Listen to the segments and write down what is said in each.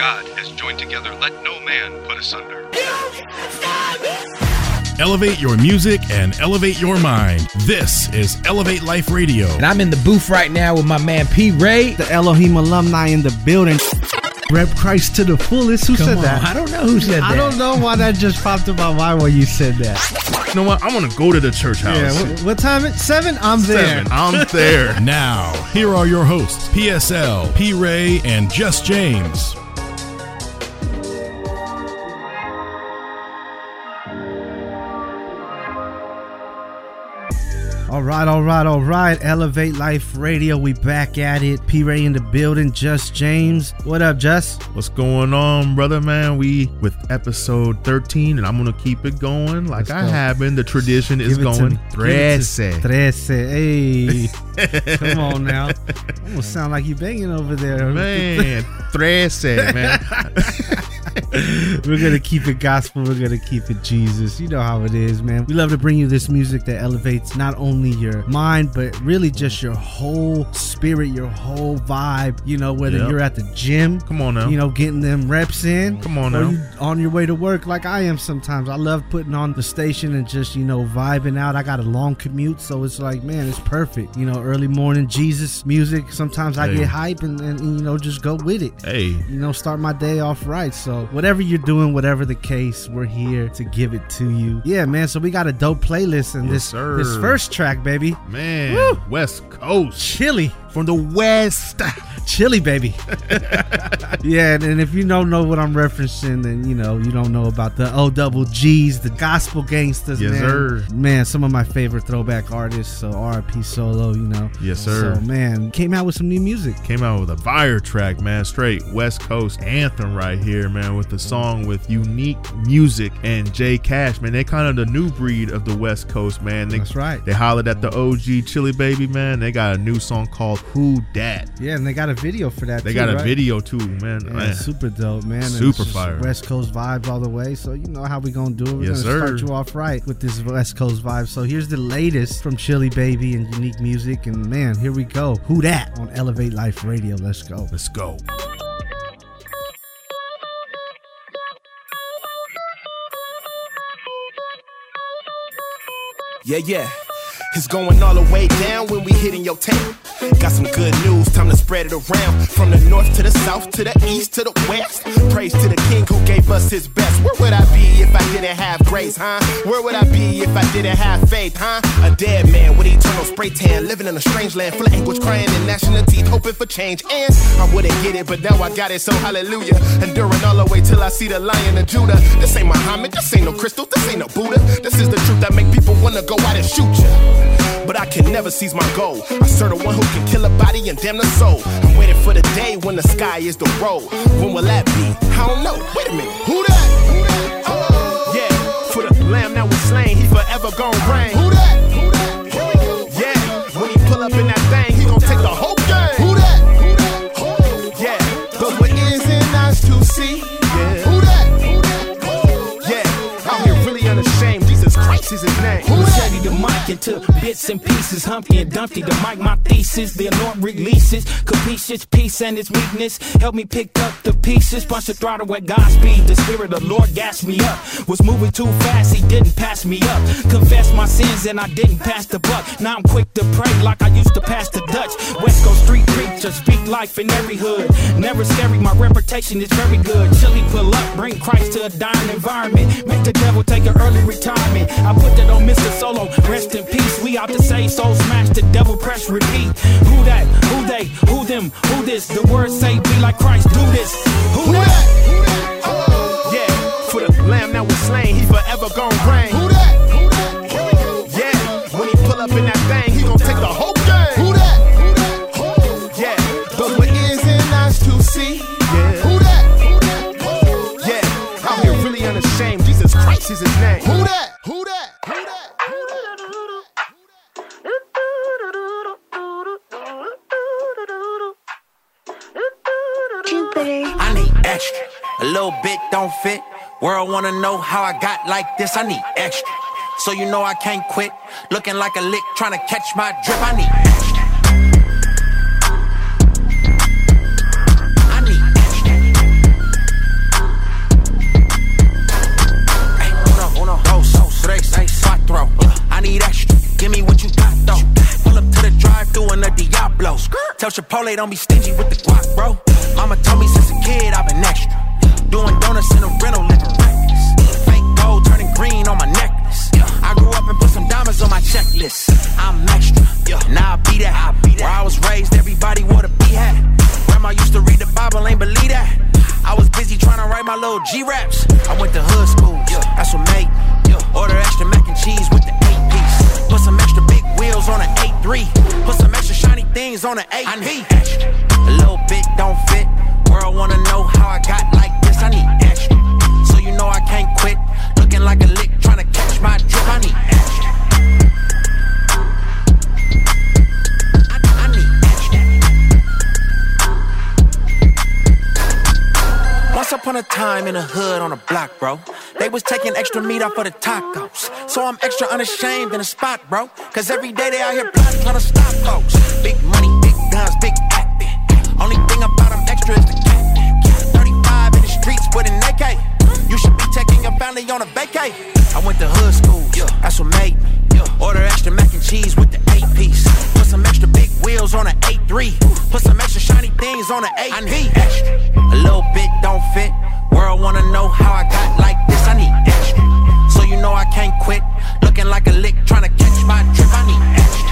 God has joined together, let no man put asunder. Elevate your music and elevate your mind. This is Elevate Life Radio. And I'm in the booth right now with my man P. Ray. The Elohim alumni in the building. Rep Christ to the fullest. Who said that? I don't know who said that. I don't know why that just popped in my mind when you said that. You know what? I want to go to the church house. Yeah, what time is it? 7? I'm there. Now, here are your hosts, PSL, P. Ray, and Just James. All right. Elevate Life Radio. We back at it. P. Ray in the building. Just James. What up, Just? What's going on, brother, man? We with episode 13, and I'm going to keep it going like Let's I go. Have been. The tradition Give is going. 13. Hey. Come on now. Almost sound like you banging over there. Man. 13, man. We're going to keep it gospel. We're going to keep it Jesus. You know how it is, man. We love to bring you this music that elevates not only your mind, but really just your whole spirit, your whole vibe. You know, whether you're at the gym, come on now, you know, getting them reps in, come on now, on your way to work, like I am sometimes. I love putting on the station and just, you know, vibing out. I got a long commute, so it's like, man, it's perfect. You know, early morning Jesus music. Sometimes I get hype and you know, just go with it. Hey, you know, start my day off right. So whatever you're doing, whatever the case, we're here to give it to you. Yeah, man. So we got a dope playlist, and this first track, baby, man. Woo! West Coast, Chilly from the West, Chilly Baby. Yeah, and if you don't know what I'm referencing, then you know you don't know about the OGGs, the Gospel Gangsters. Yes, man. Sir. Man, some of my favorite throwback artists. So R.P. Solo, you know. Yes, sir. So man, came out with some new music. Came out with a fire track, man. Straight West Coast anthem right here, man. With the song with Uneek Music and Jay Cash, man. They kind of the new breed of the West Coast, man. That's right. They hollered at the OG Chilly Baby, man. They got a new song called Who Dat. Yeah, and they got a video for that. They got a video too, man. Yeah, man. Super dope, man. Super fire. West Coast vibes all the way. So you know how we gonna do it. We're gonna start you off right with this West Coast vibe. So here's the latest from Chilly Baby and Uneek Music. And man, here we go. Who Dat on Elevate Life Radio. Let's go. Let's go. Yeah, yeah. It's going all the way down when we hitting your town. Got some good news, time to spread it around. From the north to the south, to the east to the west. Praise to the king who gave us his best. Where would I be if I didn't have grace, huh? Where would I be if I didn't have faith, huh? A dead man with eternal spray tan, living in a strange land, full of anguish, crying and gnashing of teeth, hoping for change. And I wouldn't get it, but now I got it, so hallelujah. Enduring all the way till I see the Lion of Judah. This ain't Muhammad, this ain't no crystal, this ain't no Buddha. This is the truth that make people wanna go out and shoot ya. But I can never seize my goal. I serve the one who can kill a body and damn the soul. I'm waiting for the day when the sky is the road. When will that be? I don't know. Wait a minute. Who that? Who that? Oh. Yeah, for the lamb that was slain, he forever gon' reign. Who that? Who that? Oh. Yeah, when he pull up in that thing, he gon' take the whole game. Who that? Who that? Oh. Yeah, but what isn't nice to see? Yeah. Who that? Who that? Oh. Yeah, I'm here really unashamed. Jesus Christ is his name. Who that? The mic into bits and pieces, Humpty and Dumpty, the mic, my thesis, the enormous releases, capricious peace and its weakness, help me pick up the pieces, punch the throttle at Godspeed, the spirit of the Lord gassed me up, was moving too fast, he didn't pass me up, confessed my sins and I didn't pass the buck, now I'm quick to pray like I used to pass the Dutch, West Coast street preacher, speak life in every hood, never scary, my reputation is very good, Chilly pull up, bring Christ to a dying environment, make the devil take an early retirement, I put that on Mr. Solo, rest in peace, we out to save souls, smash the devil, press repeat. Who that? Who they? Who them? Who this? The word say be like Christ, do this. Who that? Who that? Oh. Yeah, for the lamb that was slain, he forever gon' reign. Who that? Who that? Oh. Yeah, when he pull up in that thing, he gon' take the whole game. Who that? Who that? Oh. Yeah, but what isn't nice to see? Yeah. Who that? Who that? Oh. Yeah, I'm here really unashamed. Jesus Christ is his name. Who that? Who that? I need extra, a little bit don't fit. World wanna know how I got like this. I need extra, so you know I can't quit. Looking like a lick, trying to catch my drip. I need extra. I need extra. Chipotle, don't be stingy with the guac, bro. Mama told me since a kid I've been extra. Doing donuts in a rental, living reckless. Fake gold turning green on my necklace. I grew up and put some diamonds on my checklist. I'm extra, now I be that. Where I was raised, everybody wore the B hat. Grandma used to read the Bible, ain't believe that. I was busy trying to write my little G-raps. I went to hood school, that's what made me. Order extra mac and cheese with the 8-piece. Put some extra big wheels on an 8-3. Put some extra shiny things on an 8-piece. I need extra, a little bit don't fit. World wanna know how I got like this. I need extra, so you know I can't quit. Looking like a lick, trying to catch my drip. I need extra. Once upon a time in a hood on a block, bro. They was taking extra meat off of the tacos. So I'm extra unashamed in a spot, bro. Cause every day they out here plotting on a stop folks. Big money, big guns, big acting. Only thing about them extra is the cat. 35 in the streets with an AK. You should be taking your family on a vacay. I went to hood school, that's what made me. Order extra mac and cheese with the 8-piece. Put some extra big wheels on an 8-3. Put some extra shiny things on an 8-piece. I need extra, a little bit don't fit. World wanna know how I got like this. I need extra, so you know I can't quit. Looking like a lick, trying to catch my drip. I need extra.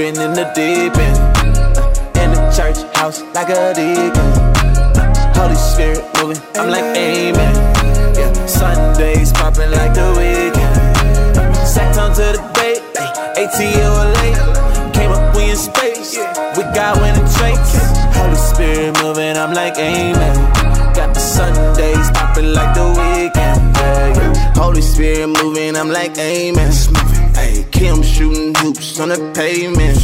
In the deep end, in the church house like a deacon. Holy Spirit moving, I'm like amen. Yeah, Sundays popping like the weekend. Sacked on to the bait, ATLA. Came up, we in space, we got winning traits. Holy Spirit moving, I'm like amen. Got the Sundays popping like the weekend. Yeah. Holy Spirit moving, I'm like amen. Ay, Kim shooting hoops on the pavement.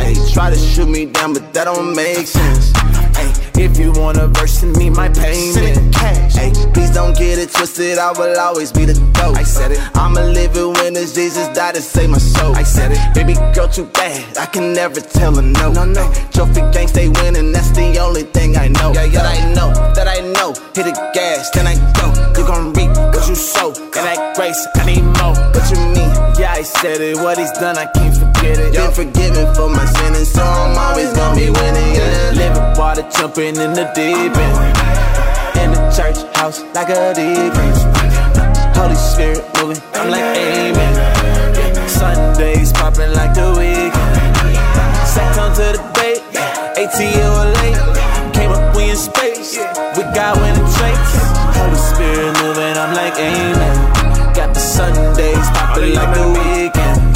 Ay, try to shoot me down, but that don't make sense. Ay, if you want a verse, send me my payment. Ay, please don't get it twisted, I will always be the GOAT. I said it. I'm a living witness, Jesus died to save my soul. I said it. Baby girl too bad, I can never tell her no. No. Ay, trophy gang stay winning, that's the only thing I know. Yeah, that I know. Hit the gas, then I go. You gon' reap what you sow, and that grace, I need more. What you mean? Yeah, I said it, what he's done, I can't forget it. Been forgiven for my sin, and so I'm always gonna be winning. Yeah. Living water, jumping in the deep end. In the church house, like a deacon. Holy Spirit moving, I'm like amen. Yeah. Sundays popping like the weekend. Sacked on to the bait, ATLA. Came up, we in space, we got winning traits. Holy Spirit moving, I'm like amen. Got the Sundays poppin' like the weekend.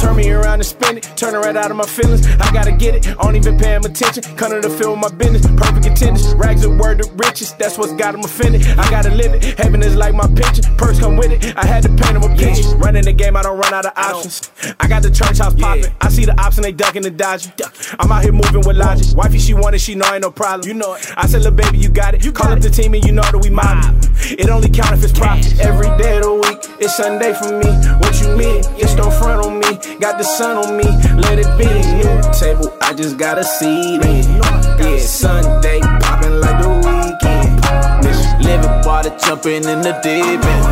Turn me around and spin it, turn it right out of my feelings. I gotta get it, I don't even pay him attention. Coming to fill my business, perfect attendance. Rags are word of riches, that's what's got him offended. I gotta live it, heaven is like my picture. Purse come with it, I had to paint him a picture. Running the game, I don't run out of options. I got the church house poppin', I see the ops and they ducking and dodging. I'm out here moving with logic. Wifey, she want it, she know ain't no problem. You know it. I said, little baby, you got it. You call up the team and you know that we mobbing. It only count if it's profit. Every day of the week, it's Sunday for me. What you mean? It's no front on me. Got the sun on me, let it be the new table, I just gotta see it. Yeah, Sunday poppin' like the weekend. Mish, living water, jumping in the deep end.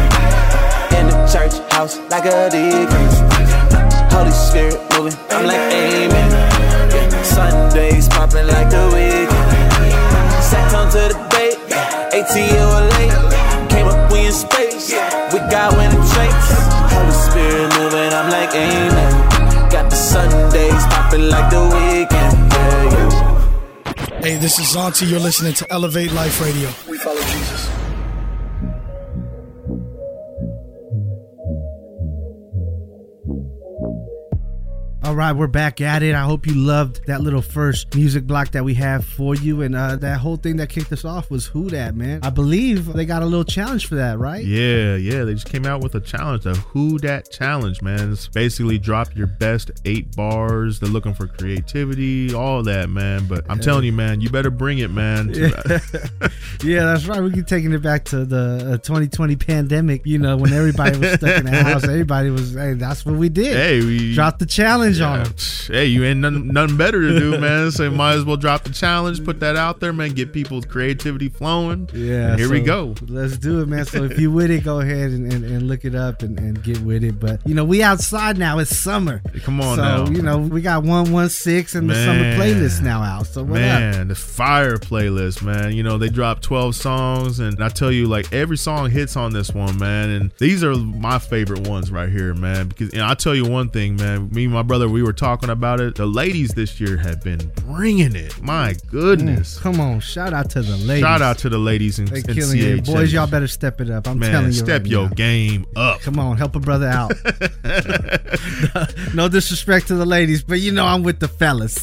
In the church house like a deacon. Holy Spirit moving, I'm like amen. Yeah, Sundays poppin' like the weekend. Sacked on to the bait, ATLA. Came up, we in space, we got winning traits. Holy Spirit moving, I'm like amen. Got the Sundays popping like the weekend. Yeah. Hey, this is Auntie. You're listening to Elevate Life Radio. We follow Jesus. All right, we're back at it. I hope you loved that little first music block that we have for you. And that whole thing that kicked us off was Who Dat, man. I believe they got a little challenge for that, right? Yeah. They just came out with a challenge, the Who Dat challenge, man. It's basically drop your best 8 bars. They're looking for creativity, all that, man. But I'm telling you, man, you better bring it, man. Yeah, that's right. We keep taking it back to the 2020 pandemic, you know, when everybody was stuck in the house. Everybody was, hey, that's what we did. Hey, we dropped the challenge on them. Hey, you ain't nothing better to do, man. So might as well drop the challenge, put that out there, man. Get people's creativity flowing. Yeah. And here we go. Let's do it, man. So if you with it, go ahead and look it up and get with it. But, you know, we outside now. It's summer. Come on now. So, you know, we got 116 and the summer playlist now out. So what up? Man, the fire playlist, man. You know, they dropped 12 songs, and I tell you, like, every song hits on this one, man. And these are my favorite ones right here, man. Because, and I'll tell you one thing, man. Me and my brother, we were talking about it. The ladies this year have been bringing it. My goodness. Come on. Shout out to the ladies. Shout out to the ladies in CHA. Boys, y'all better step it up. I'm telling you. Step your game up. Come on. Help a brother out. No disrespect to the ladies, but you know I'm with the fellas.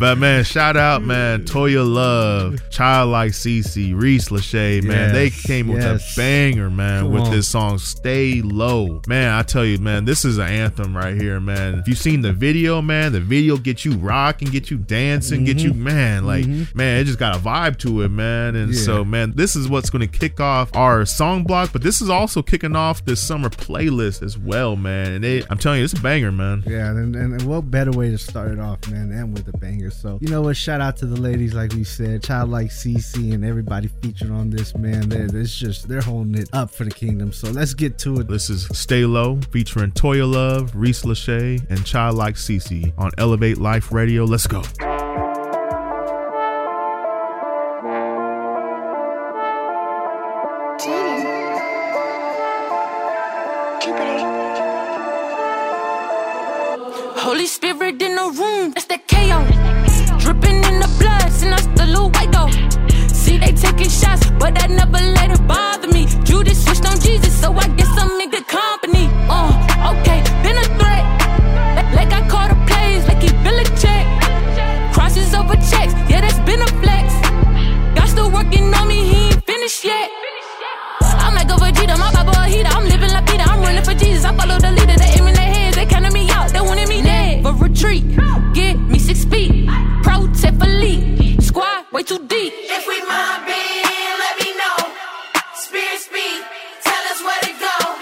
But, man, shout out, man. Toya Love, Childlike Cece, Reese Lachey, man. Yes, they came with a banger, man, with this song, Stay Low. Man, I tell you, man, this is an anthem right here, man. If you've seen the video, man, the video gets you rocking, get you dancing, get you, man, like, man, it just got a vibe to it, man. And so, man, this is what's going to kick off our song block, but this is also kicking off this summer playlist as well, man. And I'm telling you, it's a banger, man. Yeah, and what better way to start it off, man, than with a banger. So, you know what, shout out to the ladies, like we said, Childlike Cece and everybody featured on this, man. They're holding it up for the kingdom. So let's get to it. This is Stay Low featuring Toya Love, Reese Lachey, and Childlike Cece on Elevate Life Radio. Let's go. Holy Spirit in the room, that's that KO. Dripping in the blood, and that's the little white though. See, they taking shots, but that never let it bother me. Judas switched on Jesus, so I guess I'm in good company. Okay, been a threat. Like I caught the plays, like he Belichick. Crosses over checks, yeah, that's been a flex. God still working on me, he ain't finished yet. I'm like a Vegeta, my Bible a heater. I'm living like Peter, I'm running for Jesus. I follow the leader, they aiming their heads, they counting me out, they wanted me dead. But retreat, get me 6 feet. Protect for lead, squad way too deep. If we mind being, let me know. Spirit speak, tell us where to go.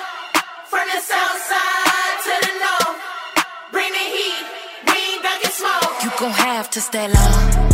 From the south side to the north, bring the heat, we ain't back in smoke. You gon' have to stay long.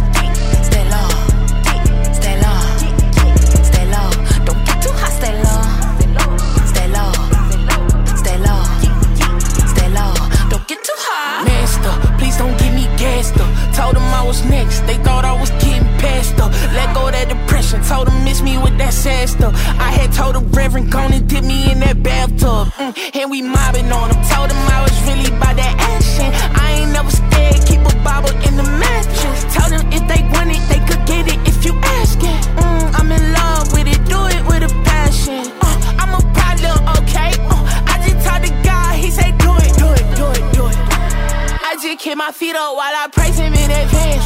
Told them I was next, they thought I was getting past her. Let go that depression, told them miss me with that sad stuff. I had told the reverend, gone and dip me in that bathtub. And we mobbing on them, told them I was really by that action. I ain't never scared, keep a Bible in the mattress. Told them if they want it, they could get it if you ask it. I'm in love with it, do it with a passion. I'm a problem, okay? I just talked to God, he said do it, do it, do it, do it. I just keep my feet up while I praise him in advance.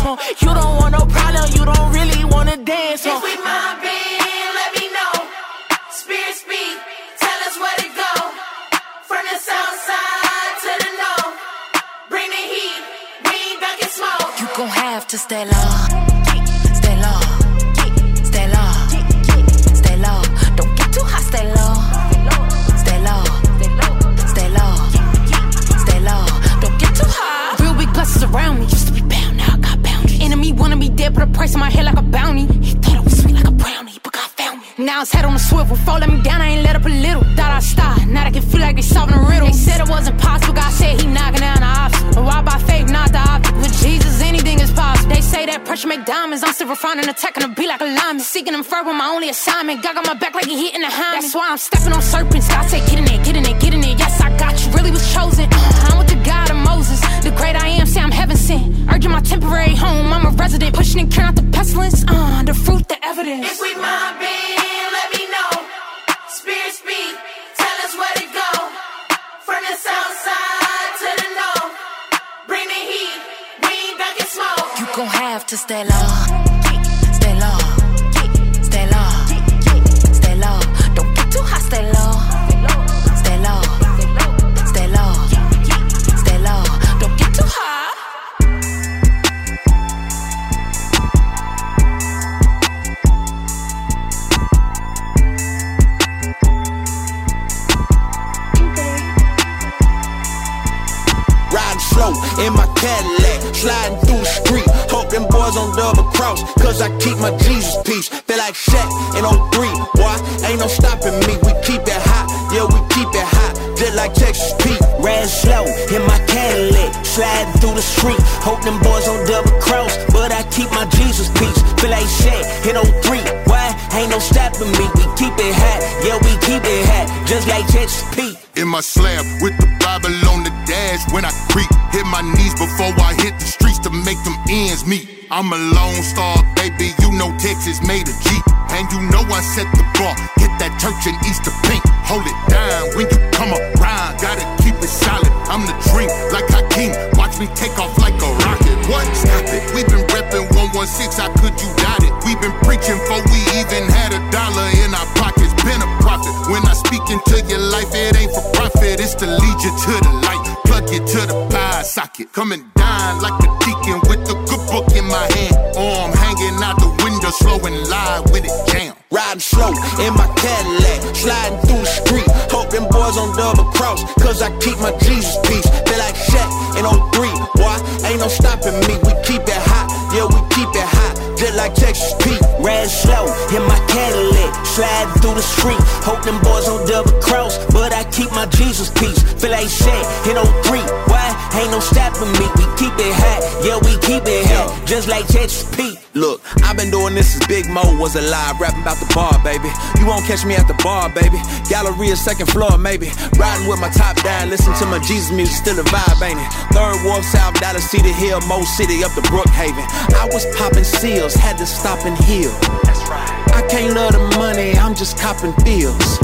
You don't want no problem, you don't really want to dance. If we mind being, let me know. Spirit speak, tell us where to go. From the south side to the north, bring the heat, we ain't back in smoke. You gon' have to stay low. Stay low. Stay low. Stay low. Don't get too hot, stay low. Stay low. Stay low. Stay low. Don't get too hot. Pluses around me, used to be bound, now I got boundaries. Enemy wanna be dead, put a price on my head like a bounty. He thought I was sweet like a brownie, but God found me. Now it's head on a swivel, falling me down, I ain't let up a little. Thought I'd stop, now I can feel like they solving a riddle. They said it wasn't possible, God said he knocking down the obstacle. Why by faith, not the object? With Jesus, anything is possible. They say that pressure make diamonds, I'm still refining, attacking to be like a lineman. Seeking him further, my only assignment. God got my back like he hitting the hind. That's why I'm stepping on serpents, God said get in there, get in there, get in there. Yes, I got you, really was chosen. I'm with the God of Moses, the great I am, say I'm heaven sent. Urging my temporary home, I'm a resident. Pushing and carrying out the pestilence, the fruit, the evidence. If we mind being, let me know. Spirit speak, tell us where to go. From the south side have to stay low. In my Cadillac, sliding through the street. Hope them boys don't double cross, cause I keep my Jesus peace. Feel like Shaq in 03, boy, ain't no stopping me. We keep it hot, yeah, we keep it hot, just like Texas Pete. Ran slow in my Cadillac, sliding through the street. Hope them boys don't double cross, but I keep my Jesus peace. Feel like Shaq in 03, boy, ain't no stopping me. We keep it hot, yeah, we keep it hot, just like Texas Pete. In my slab with the Bible on the dash when I creep. Hit my knees before I hit the streets to make them ends meet. I'm a lone star, baby, you know Texas made a Jeep. And you know I set the bar, hit that church in Easter Pink. Hold it down when you come around, gotta keep it solid. I'm the drink like Hakeem, watch me take off like a rocket. What? Stop it, we been reppin' 116, how could you doubt it? We been preachin' before we even had a dollar in our pockets. Been a prophet, when I speak into your life, it ain't for profit, it's to lead you to the light. Plug you to the pie socket, coming down like a deacon with a good book in my hand. Arm hanging out the window, slow and live with it jam. Riding slow in my Cadillac, sliding through the street. Hope them boys don't double cross, cause I keep my Jesus peace. Feel like Shaq in 03, boy, ain't no stopping me. We keep it hot, yeah, we keep it hot, just like Texas Pete. Ran slow in my Cadillac, sliding through the street. Hope them boys don't double cross, but I keep my Jesus peace. Feel like Shaq in 03, why? Ain't no stopping me. We keep it hot, yeah, we keep it hot, just like Texas Pete. Look, I've been doing this since Big Mo was alive, rapping about the bar, baby. You won't catch me at the bar, baby. Galleria, second floor, maybe. Riding with my top down, listen to my Jesus music, still a vibe, ain't it? Third Wharf, South Dallas, Cedar Hill, Mo City, up to Brookhaven. I was popping seals, had to stop and heal. That's right. I can't love the money, I'm just copping feels.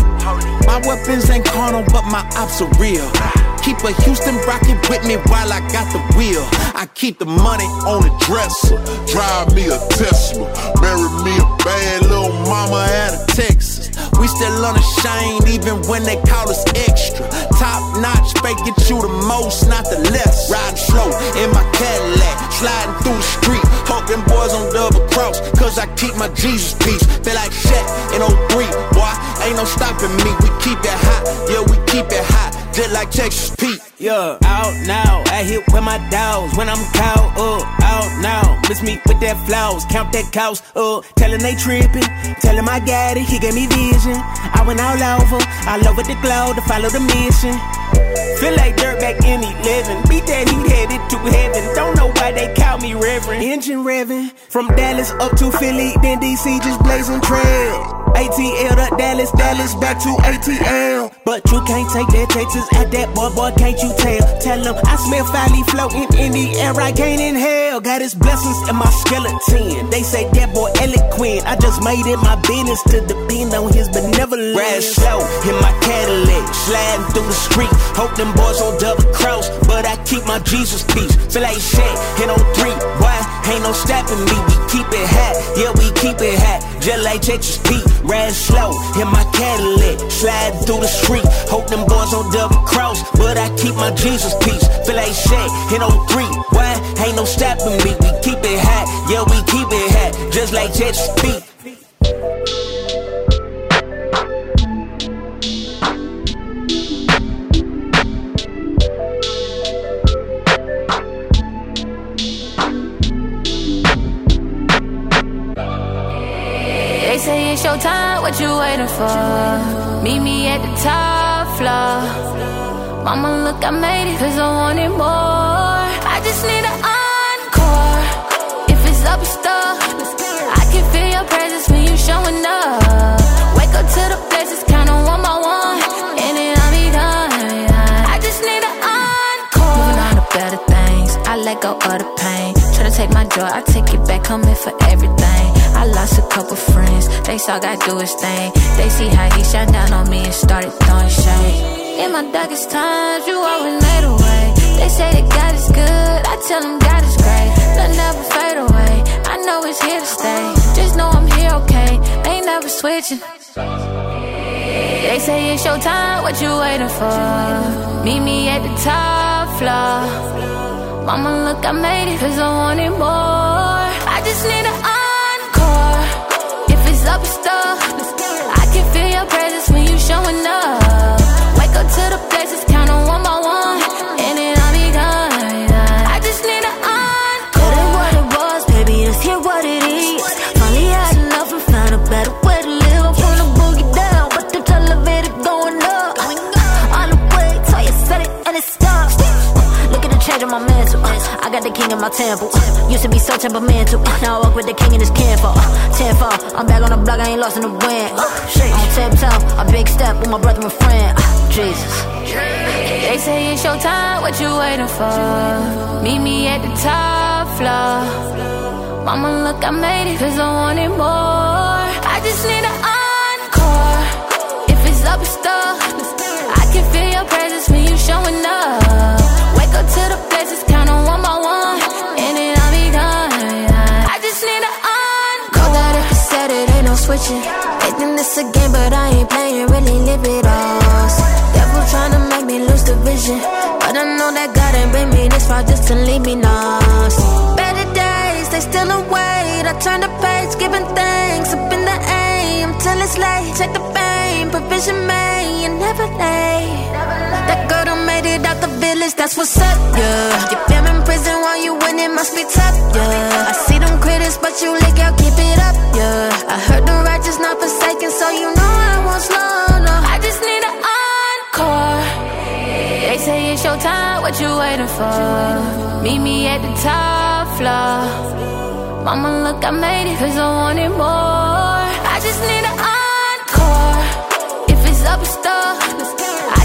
My weapons ain't carnal, but my ops are real. Keep a Houston rocket with me while I got the wheel. I keep the money on the dresser. Drive me a Tesla. Marry me a bad little mama out of Texas. We still unashamed even when they call us extra. Top notch, fake it, you the most, not the less. Riding slow in my Cadillac, sliding through the street. Hope them boys on double cross, cause I keep my Jesus peace. Feel like Shaq in 03, boy, ain't no stopping me. We keep it hot, yeah, we keep it hot, just like Texas Pete. Yeah, out now, I hit with my dogs. When I'm cowed up, out now. Miss me with that flaws, count that cows up. Tellin' they trippin', tellin' I got it, he gave me vision. I went all over, I love with the glow to follow the mission. Feel like dirt back in 11, beat that heat headed to heaven. Don't know why they call me Reverend. Engine revvin', from Dallas up to Philly, then DC just blazing trails. ATL to Dallas, Dallas back to ATL. But you can't take that Texas at that boy, boy, can't you tell? Tell him I smell finally floating in the air, I can't inhale. Got his blessings in my skeleton. They say that boy eloquent. I just made it my business to depend on his benevolence. Ride slow in my Cadillac, sliding through the street. Hope them boys don't double cross, but I keep my Jesus peace. Feel like Shaq in 03, why? Ain't no stopping me. We keep it hot, yeah, we keep it hot, just like Texas Pete. Ran slow in my Cadillac, sliding through the street. Hope them boys don't double cross, but I keep my Jesus peace. Feel like Shaq in 03, why? Ain't no stopping me. We keep it hot, yeah, we keep it hot, just like Texas Pete. Say it's your time, what you waiting for? Meet me at the top floor. Mama, look, I made it, cause I wanted more. I just need an encore. If it's up, it's stuck. I can feel your presence when you showing up. Wake up to the places, kinda one by one, and then I'll be done. I just need an encore. Moving on to better things, I let go of the pain. Try to take my joy, I take it back, I'm in for everything. I lost a couple friends, they saw God do his thing. They see how he shine down on me and started throwing shade. In my darkest times, you always made a way. They say that God is good, I tell them God is great. They'll never fade away, I know it's here to stay. Just know I'm here, okay, they never switching. They say it's your time, what you waiting for? Meet me at the top floor. Mama, look, I made it, cause I wanted more. I just need an encore. If it's up, it's stuff. I can feel your presence when you showing up. Wake up to the places, count on one by one, and then I'll be gone. I just need an encore. It ain't what it was, baby, just hear what it is. Finally had enough and found a better way to live. From the boogie down, but the elevator going up. All the way, Toya said it, and it stopped. Look at the change in my mantle. I got the king in my temple. Used to be so temperamental. Now I walk with the king in his camphor. Tenfold. I'm back on the block. I ain't lost in the wind. On tip-top. A big step with my brother and friend. Jesus. They say it's your time. What you waiting for? Meet me at the top floor. Mama, look, I made it. Cause I wanted more. I just need an encore. If it's up, it's stuck. I can feel your presence when you showing up. Wake up to the places. Count on one by one. Switching. They think this a game, but I ain't playing. Really live it all. Devil tryna make me lose the vision, but I know that God ain't bring me this far just to leave me lost. Better days, they still await. I turn the page, giving thanks. Up in the AM till it's late. Check the fame, provision made, and never late. That girl done made it out the village, that's what's up, yeah. Your fam in prison while you win, it must be tough, yeah. I see them critics, but you lick out, keep it up, yeah. I heard the righteous not forsaken, so you know I won't slow, no. I just need an encore. They say it's your time, what you waiting for? Meet me at the top floor. Mama, look, I made it, cause I wanted more. I just need an encore. If it's up, it's stuck.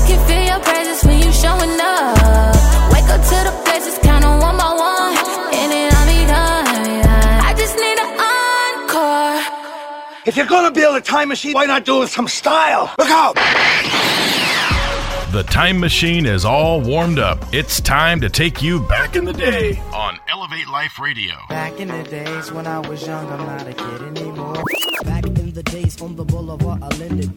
Can feel your presence when you showing up. Wake up to the places, count on one by one, and then I'll be done. I just need an encore. If you're gonna build a time machine, why not do it with some style? Look out! The time machine is all warmed up. It's time to take you back in the day on Elevate Life Radio. Back in the days when I was young, I'm not a kid anymore. Back in the days on the boulevard I landed.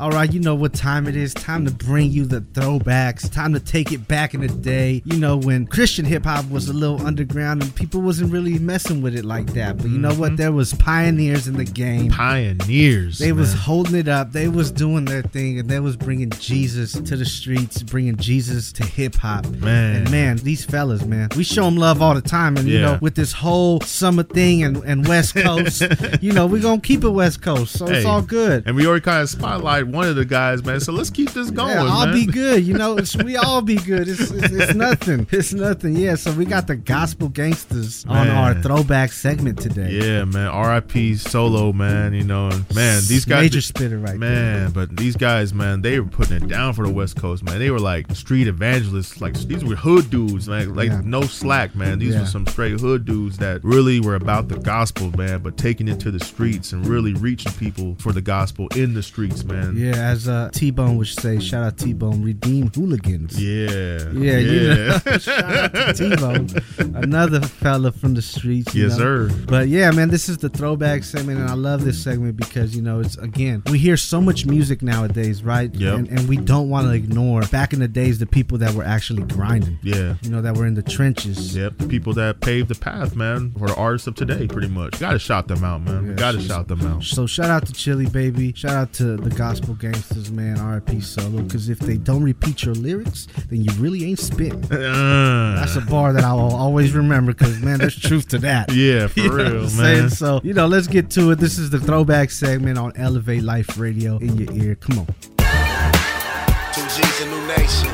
All right, you know what time it is. Time to bring you the throwbacks. Time to take it back in the day. You know, when Christian hip-hop was a little underground and people wasn't really messing with it like that. But you know what? There was pioneers in the game. Pioneers. They was holding it up. They was doing their thing, and they was bringing Jesus to the streets, bringing Jesus to hip-hop. Man. And, man, these fellas, man, we show them love all the time. And, you know, with this whole summer thing and West Coast, you know, we're going to keep it West Coast. So it's all good. And we already kind of spotlight one of the guys, man, so let's keep this going. Yeah, I'll be good, you know, we all be good. It's nothing, it's nothing. Yeah, so we got the Gospel Gangsters on our throwback segment today. Yeah, man, R.I.P. Solo, man, you know, man, these guys, major spitter right man, there. But these guys, man, they were putting it down for the West Coast, man. They were like street evangelists, like these were hood dudes, like no slack, man. These were some straight hood dudes that really were about the gospel, man, but taking it to the streets and really reaching people for the gospel in the streets, man. Yeah, as T-Bone would say, shout out T-Bone, redeem hooligans. Yeah. Yeah, you know, shout out to T-Bone, another fella from the streets. Yes, sir. But yeah, man, this is the throwback segment, and I love this segment because, you know, it's, again, we hear so much music nowadays, right? Yep. And we don't want to ignore, back in the days, the people that were actually grinding. Yeah. You know, that were in the trenches. Yep, the people that paved the path, man, for the artists of today, pretty much. Got to shout them out, man. Yeah, got to shout them out. So shout out to Chilly Baby. Shout out to the Gospel Gangsters, man, R.I.P. Solo, because if they don't repeat your lyrics, then you really ain't spitting. That's a bar that I will always remember, because, man, there's truth to that. Yeah, for real, man. Saying? So, you know, let's get to it. This is the throwback segment on Elevate Life Radio in your ear. Come on. Two G's a new nation.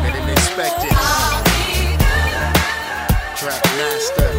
And an expected trap masters.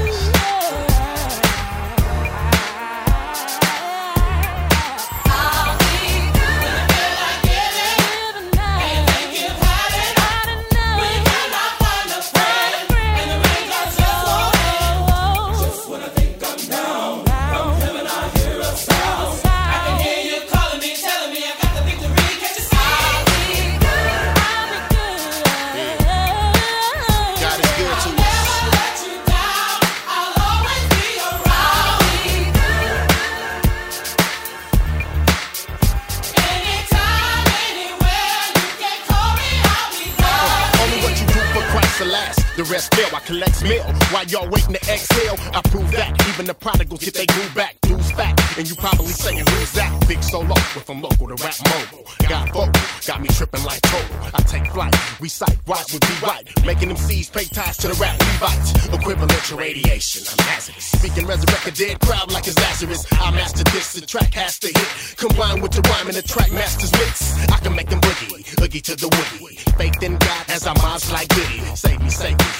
fresh mail. I collect mail while y'all waiting to exhale. I prove that even the prodigals get they groove back. Dude's back, and you probably saying, who's that? Big Solo, but from local to rap mobile. Got vocal, got me tripping like total. I take flight, recite, watch would be right. Making them C's pay ties to the rap Levites. Equivalent to radiation, I'm hazardous. Speaking resurrect a dead crowd like it's Lazarus. I master this, the track has to hit. Combined with the rhyme and the track master's wits. I can make them boogie, oogie to the woody. Faith in God as I minds like goody. Save me,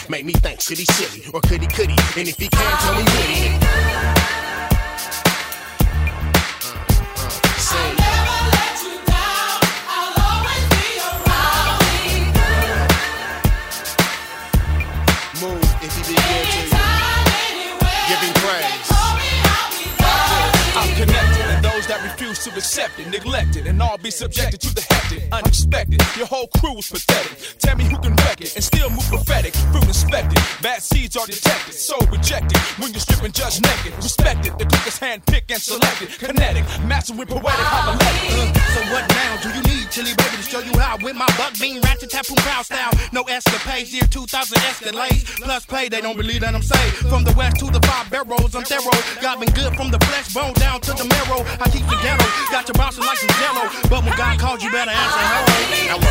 make me think, should he silly or could he, and if he can, tell me would he. To accept it, neglected, and all be subjected to the hectic, unexpected. Your whole crew is pathetic. Tell me who can wreck it and still move prophetic. Fruit inspected, bad seeds are detected, so rejected. When you're stripping, judge naked, respected. The quickest hand picked and selected, kinetic, mastering poetic, homiletic. So what now? Do you need Chilly Baby to show you how? With my buck bean ratchet tapoon crowd style, no escapades. Year 2000 escalades, plus play. They don't believe that I'm safe. From the west to the five barrels, I'm thorough. God been good from the flesh bone down to the marrow. I keep the ghetto. Got your bouncing like some jello, but when God calls you better answer hello.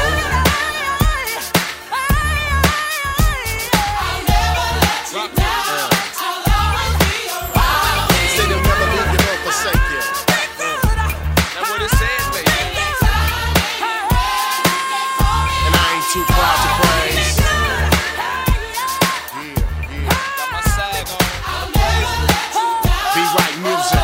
I'll never let you down. I'll always be around you. Say they'll never leave you nor forsake you. That's what it says, baby. And I ain't too proud to praise. Yeah. Got my side on. I'll never let you down. Be right music.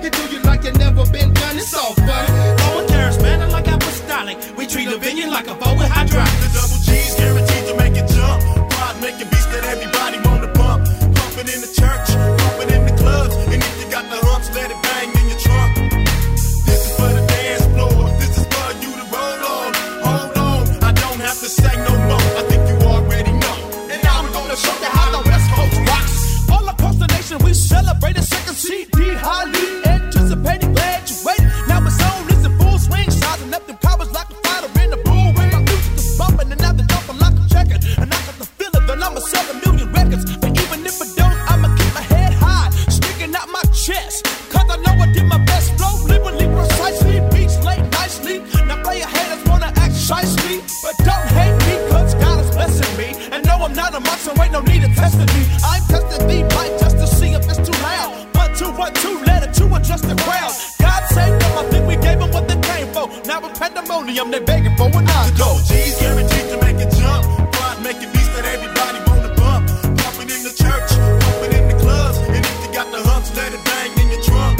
It do you ironic. We treat Lavinia like a bow with hydraulics. The double G's guaranteed to make it jump. Pride making beats that everybody want to bump. Pump it in the church, pump it in the clubs. And if you got the humps, let it bang in your trunk. This is for the dance floor. This is for you to roll on. Hold on, I don't have to say no more. I think you already know. And now I'm gonna show you how the West Coast rocks. All across the nation, we celebrate a second CD highly anticipated. They're begging for an I go. G's guaranteed to make it jump. Pride making beats that everybody wanna bump. Pump it in the church, pump it in the clubs. And if you got the humps, let it bang in your trunk.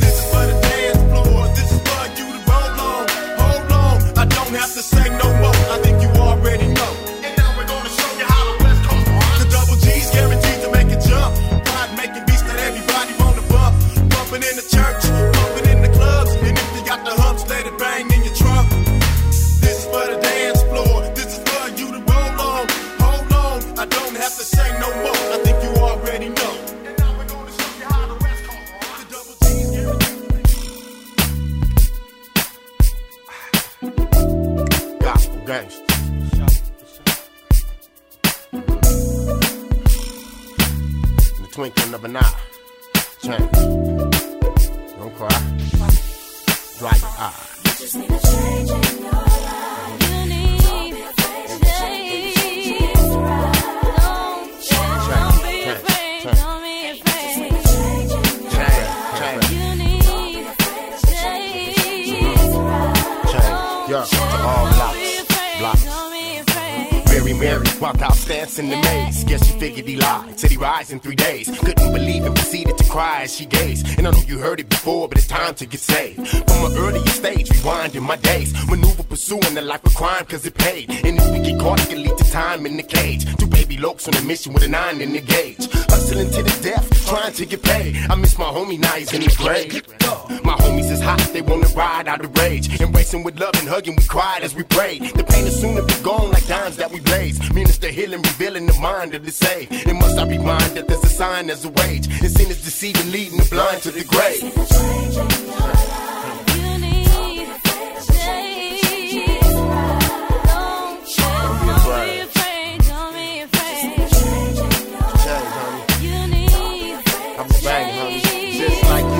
This is for the dance floor. This is for you to roll on. Hold on, I don't have to say no more. I think you already know. And now we're gonna show you how the West Coast rocks. The double G's guaranteed to make it jump. Pride making beats that everybody wanna bump. Pump it in the church, pump it in the clubs. And if you got the humps, let it bang in your trunk. In the twinkling of an eye, change. Don't cry, dry your eye. You just need a change in your life. You need don't be afraid today. She's right. Don't be afraid. Don't be afraid. You just need a change in your life. You need don't be afraid today. She's right. Change. Yo, all blocks. Mary walked out stance in the maze. Guess she figured he lied. Said he rise in 3 days. Couldn't believe and proceeded to cry as she gazed. And I know you heard it before, but it's time to get saved. From an earlier stage, rewinding my days. Maneuver pursuing the life of crime cause it paid. And if we get caught, it can lead to time in the cage. Two baby lokes on a mission with a 9 in the gauge. Hustling to the death, trying to get paid. I miss my homie, now he's in the grave. My homies is hot, they wanna ride out of rage. Embracing with love and hugging, we cried as we prayed. The pain is soon to be gone like dimes that we blaze. Minister healing, revealing the mind of the saved. And must I be mind that there's a sign, there's a wage. And sin is deceiving, leading the blind to the grave. You need a change. Don't be afraid, don't be afraid. You need a change. Just like you.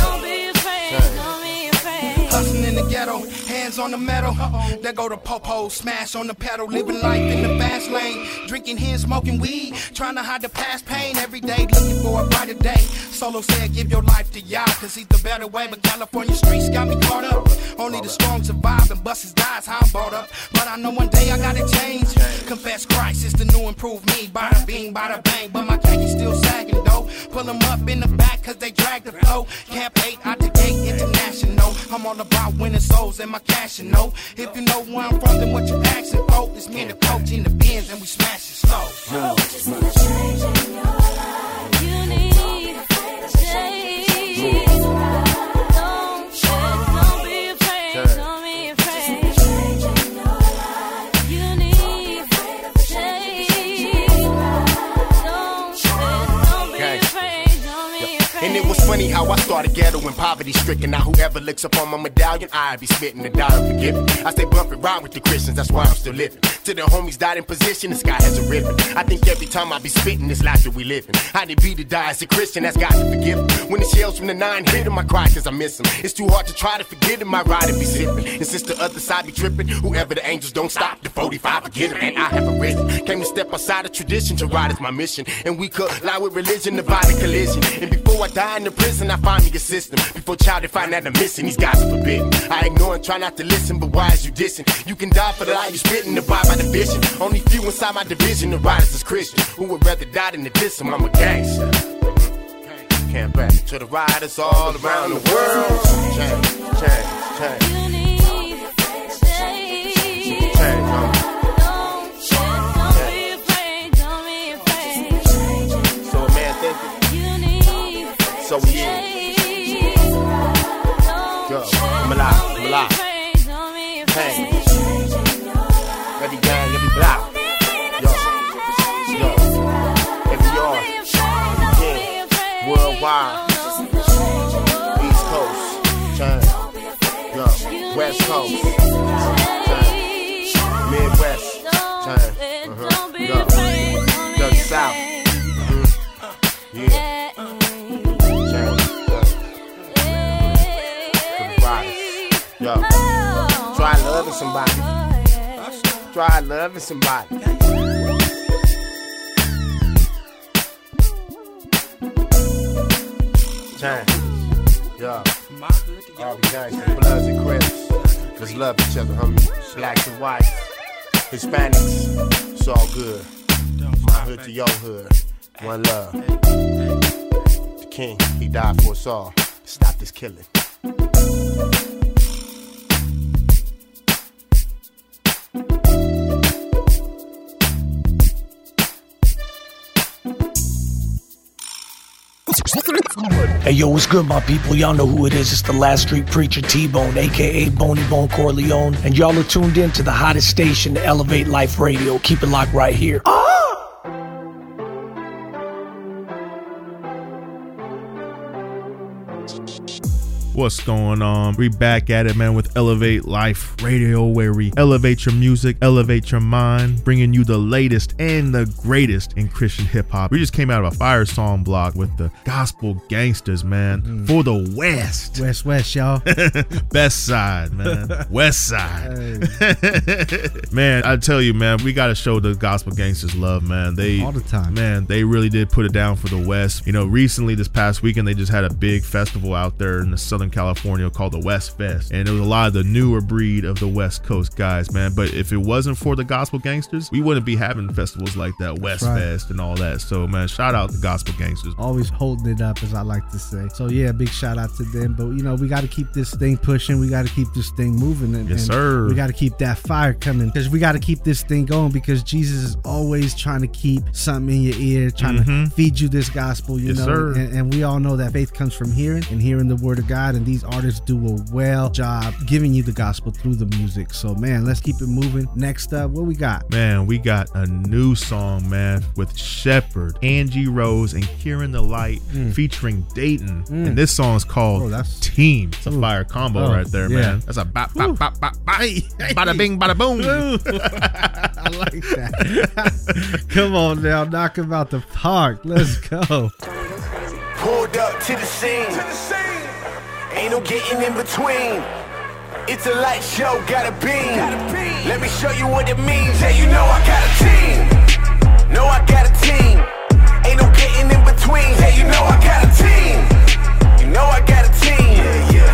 Don't be afraid, don't be afraid. Hustling in the ghetto. On the metal, there go the popo, smash on the pedal, living life in the fast lane, drinking here, smoking weed, trying to hide the past pain, every day looking for a brighter day. Solo said, give your life to y'all, cause he's the better way, but California streets got me caught up. Only the strong survive and bust his guys, how I'm bought up, but I know one day I gotta change. Confess Christ is the new improved me, bada bing, bada bang, but my khakis still sagging though. Pull them up in the back cause they drag the flow. Camp 8 out the gate, international. I'm all about winning souls and my cash, you know. If you know where I'm from, then what you asking for? It's me and the coach in the bins and we smash it slow. You just need a change in your life. You need a change. Don't be afraid. Don't be afraid. Just need a change in your life. You need a change. Don't be afraid. Don't be afraid. And it was funny how I started ghetto and poverty stricken. Now whoever looks up on my medallion, I be spitting the dollar forgiven. I stay bumping rhyme with the Christians, that's why I'm still living. Till the homies died in position, the sky has a ribbon. I think every time I be spitting, this life that we living. I did be to die as a Christian, that's God to forgive him. When the shells from the 9 hit him, I cry cause I miss him. It's too hard to try to forget him, my ride and be sipping. And since the other side be tripping, whoever the angels don't stop, the 45 I get him. And I have a risk, came to step outside of tradition, to ride is my mission. And we collide with religion, divide and collision. And before I die in the prison, I find me a system. Before child, they find out I'm missing, these guys are forbidden. I ignore and try not to listen, but why is you dissing? You can die for the lie you spitting, abide by the vision. Only few inside my division, the riders is Christian. Who would rather die than to diss them? I'm a gangster. Can't back to the riders all around the world. Hey, yo, what's good, my people? Y'all know who it is. It's the Last Street Preacher, T-Bone, a.k.a. Boney Bone Corleone. And y'all are tuned in to the hottest station, the Elevate Life Radio. Keep it locked right here. What's going on? We back at it, man, with Elevate Life Radio, where we elevate your music, elevate your mind, bringing you the latest and the greatest in Christian hip hop. We just came out of a fire song block with the Gospel Gangsters, man, for the West. West, y'all. Best side, man. West side. Hey. Man, I tell you, man, we got to show the Gospel Gangsters love, man. They all the time. Man, they really did put it down for the West. You know, recently this past weekend, they just had a big festival out there in the Southern California called the West Fest, and it was a lot of the newer breed of the West Coast guys, man. But if it wasn't for the Gospel Gangsters, we wouldn't be having festivals like that West Fest and all that. So, man, shout out the Gospel Gangsters, always holding it up, as I like to say. So yeah, big shout out to them. But you know, we got to keep this thing pushing, we got to keep this thing moving, and, yes sir, we got to keep that fire coming, because we got to keep this thing going, because Jesus is always trying to keep something in your ear, trying to feed you this gospel, you know. And we all know that faith comes from hearing, and hearing the word of God. And these artists do a well job giving you the gospel through the music. So, man, let's keep it moving. Next up, what we got? Man, we got a new song, man, with Shepherd, Angie Rose, and Hearing the Light, featuring Dayton. And this song is called Team. It's a fire combo right there, man. That's a bop, bop, bop, bop, bop. Bada bing, bada boom. I like that. Come on now, knock him out the park. Let's go. Pulled up to the scene. Ain't no getting in between. It's a light show, got a beam. Let me show you what it means. Yeah, you know I got a team. No, I got a team. Ain't no getting in between. Yeah, you know I got a team. You know I got a team.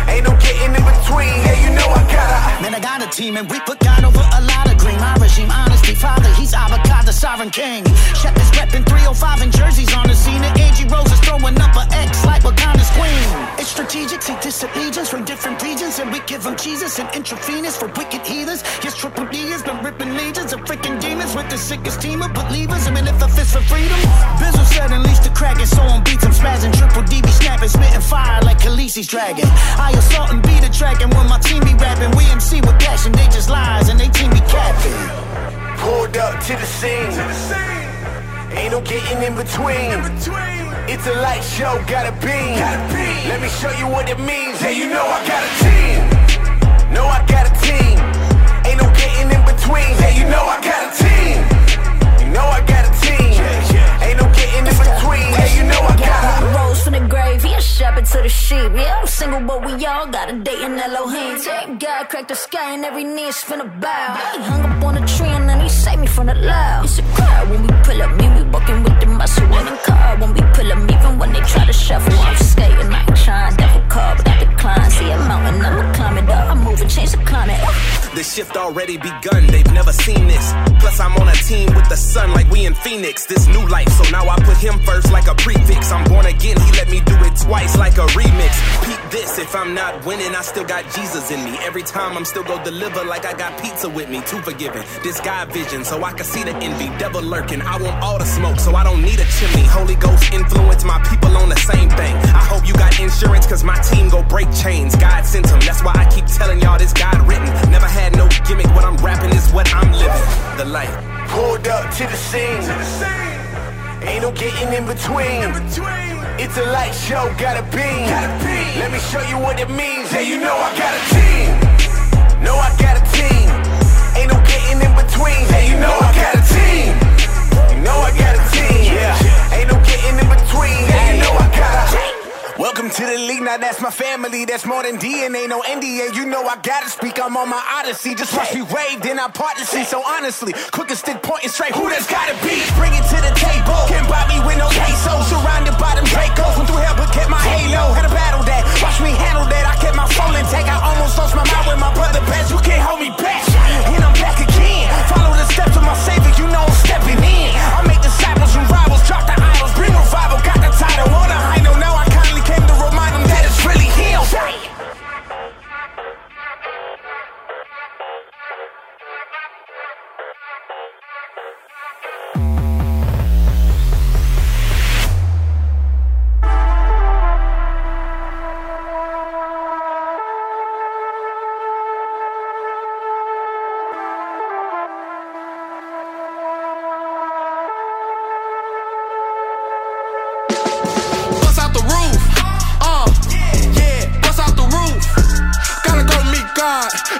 Ain't no getting in between. Yeah, you know I got a. Man, I got a team, and we put God over a lot of green. My regime, honesty, father, he's avocado, sovereign king. Shepherd's reppin' 305 and jerseys on the scene. And Angie Rose is throwing up an X like Wakanda's queen. It's strategic, see disobedience from different regions, and we give them Jesus and intravenous for wicked heathens. Yes, Triple D has been ripping legions of freaking demons with the sickest team of believers. I mean, if a fist for freedom, Bizzle said unleash the Kraken, so on beats I'm spazzing. Triple D be snapping, spitting fire like Khaleesi's dragon. I assault and beat a track, and when my team be rapping, we MC with passion, they just lies and they team be capping. Pulled up to the scene. Ain't no getting in between. It's a light show, got a beam. Let me show you what it means. Yeah, you know I got a team. No, I got a team. Ain't no getting in between. Yeah, you know I got a team. You know I got a team. Ain't no getting in between. Yeah, you know I got a rose from the grave, he a shepherd to the sheep. Yeah, I'm single, but we all got a date in Elohim. Take God, crack the sky, and every knee is finna bow. He hung up on a tree, and then he saved me from the loud. It's a crowd when we pull up, me, we walking with the muscle in the car. When we pull up, even when they try to shuffle, I'm skating, I ain't trying, devil car, but I decline. See a mountain, I'm climbing up, I'm moving, change the climate. The shift already begun, they've never seen this. Plus I'm on a team with the sun like we in Phoenix. This new life, so now I put him first like a prefix. I'm born again, he let me do it twice like a remix. Peep this, if I'm not winning, I still got Jesus in me. Every time I'm still go deliver like I got pizza with me. Too forgiving, this guy vision, so I can see the envy. Devil lurking, I want all the smoke, so I don't need a chimney. Holy Ghost influence, my people on the same thing. I hope you got insurance, cause my team go break chains. God sent him, that's why I keep telling y'all this God written. Never had no gimmick, what I'm rapping is what I'm living. The life. Pulled up to the scene. Ain't no getting in between. It's a light show, gotta be. Let me show you what it means. Hey, you know I got a team. Know I got a team. Ain't no getting in between. Hey, you know I got a team. You know I got a team. Yeah. Ain't no getting in between. Hey, you know I got a. Welcome to the league, now that's my family. That's more than DNA, no NDA. You know I gotta speak, I'm on my odyssey. Just watch me wave, then I partner. So honestly, quicker stick pointing straight. Who that's gotta be? Bring it to the table. Can't buy me with no pesos. Surrounded by them Dracos. Went through hell but kept my halo. Had to battle that, watch me handle that. I kept my soul intact. I almost lost my mind with my brother Bess. You can't hold me back, and I'm back again. Follow the steps of my savior, you know I'm stepping in. I make disciples and rivals, drop the idols. Bring revival, got the title on the high note. Now I kindly came to remind them that it's really him.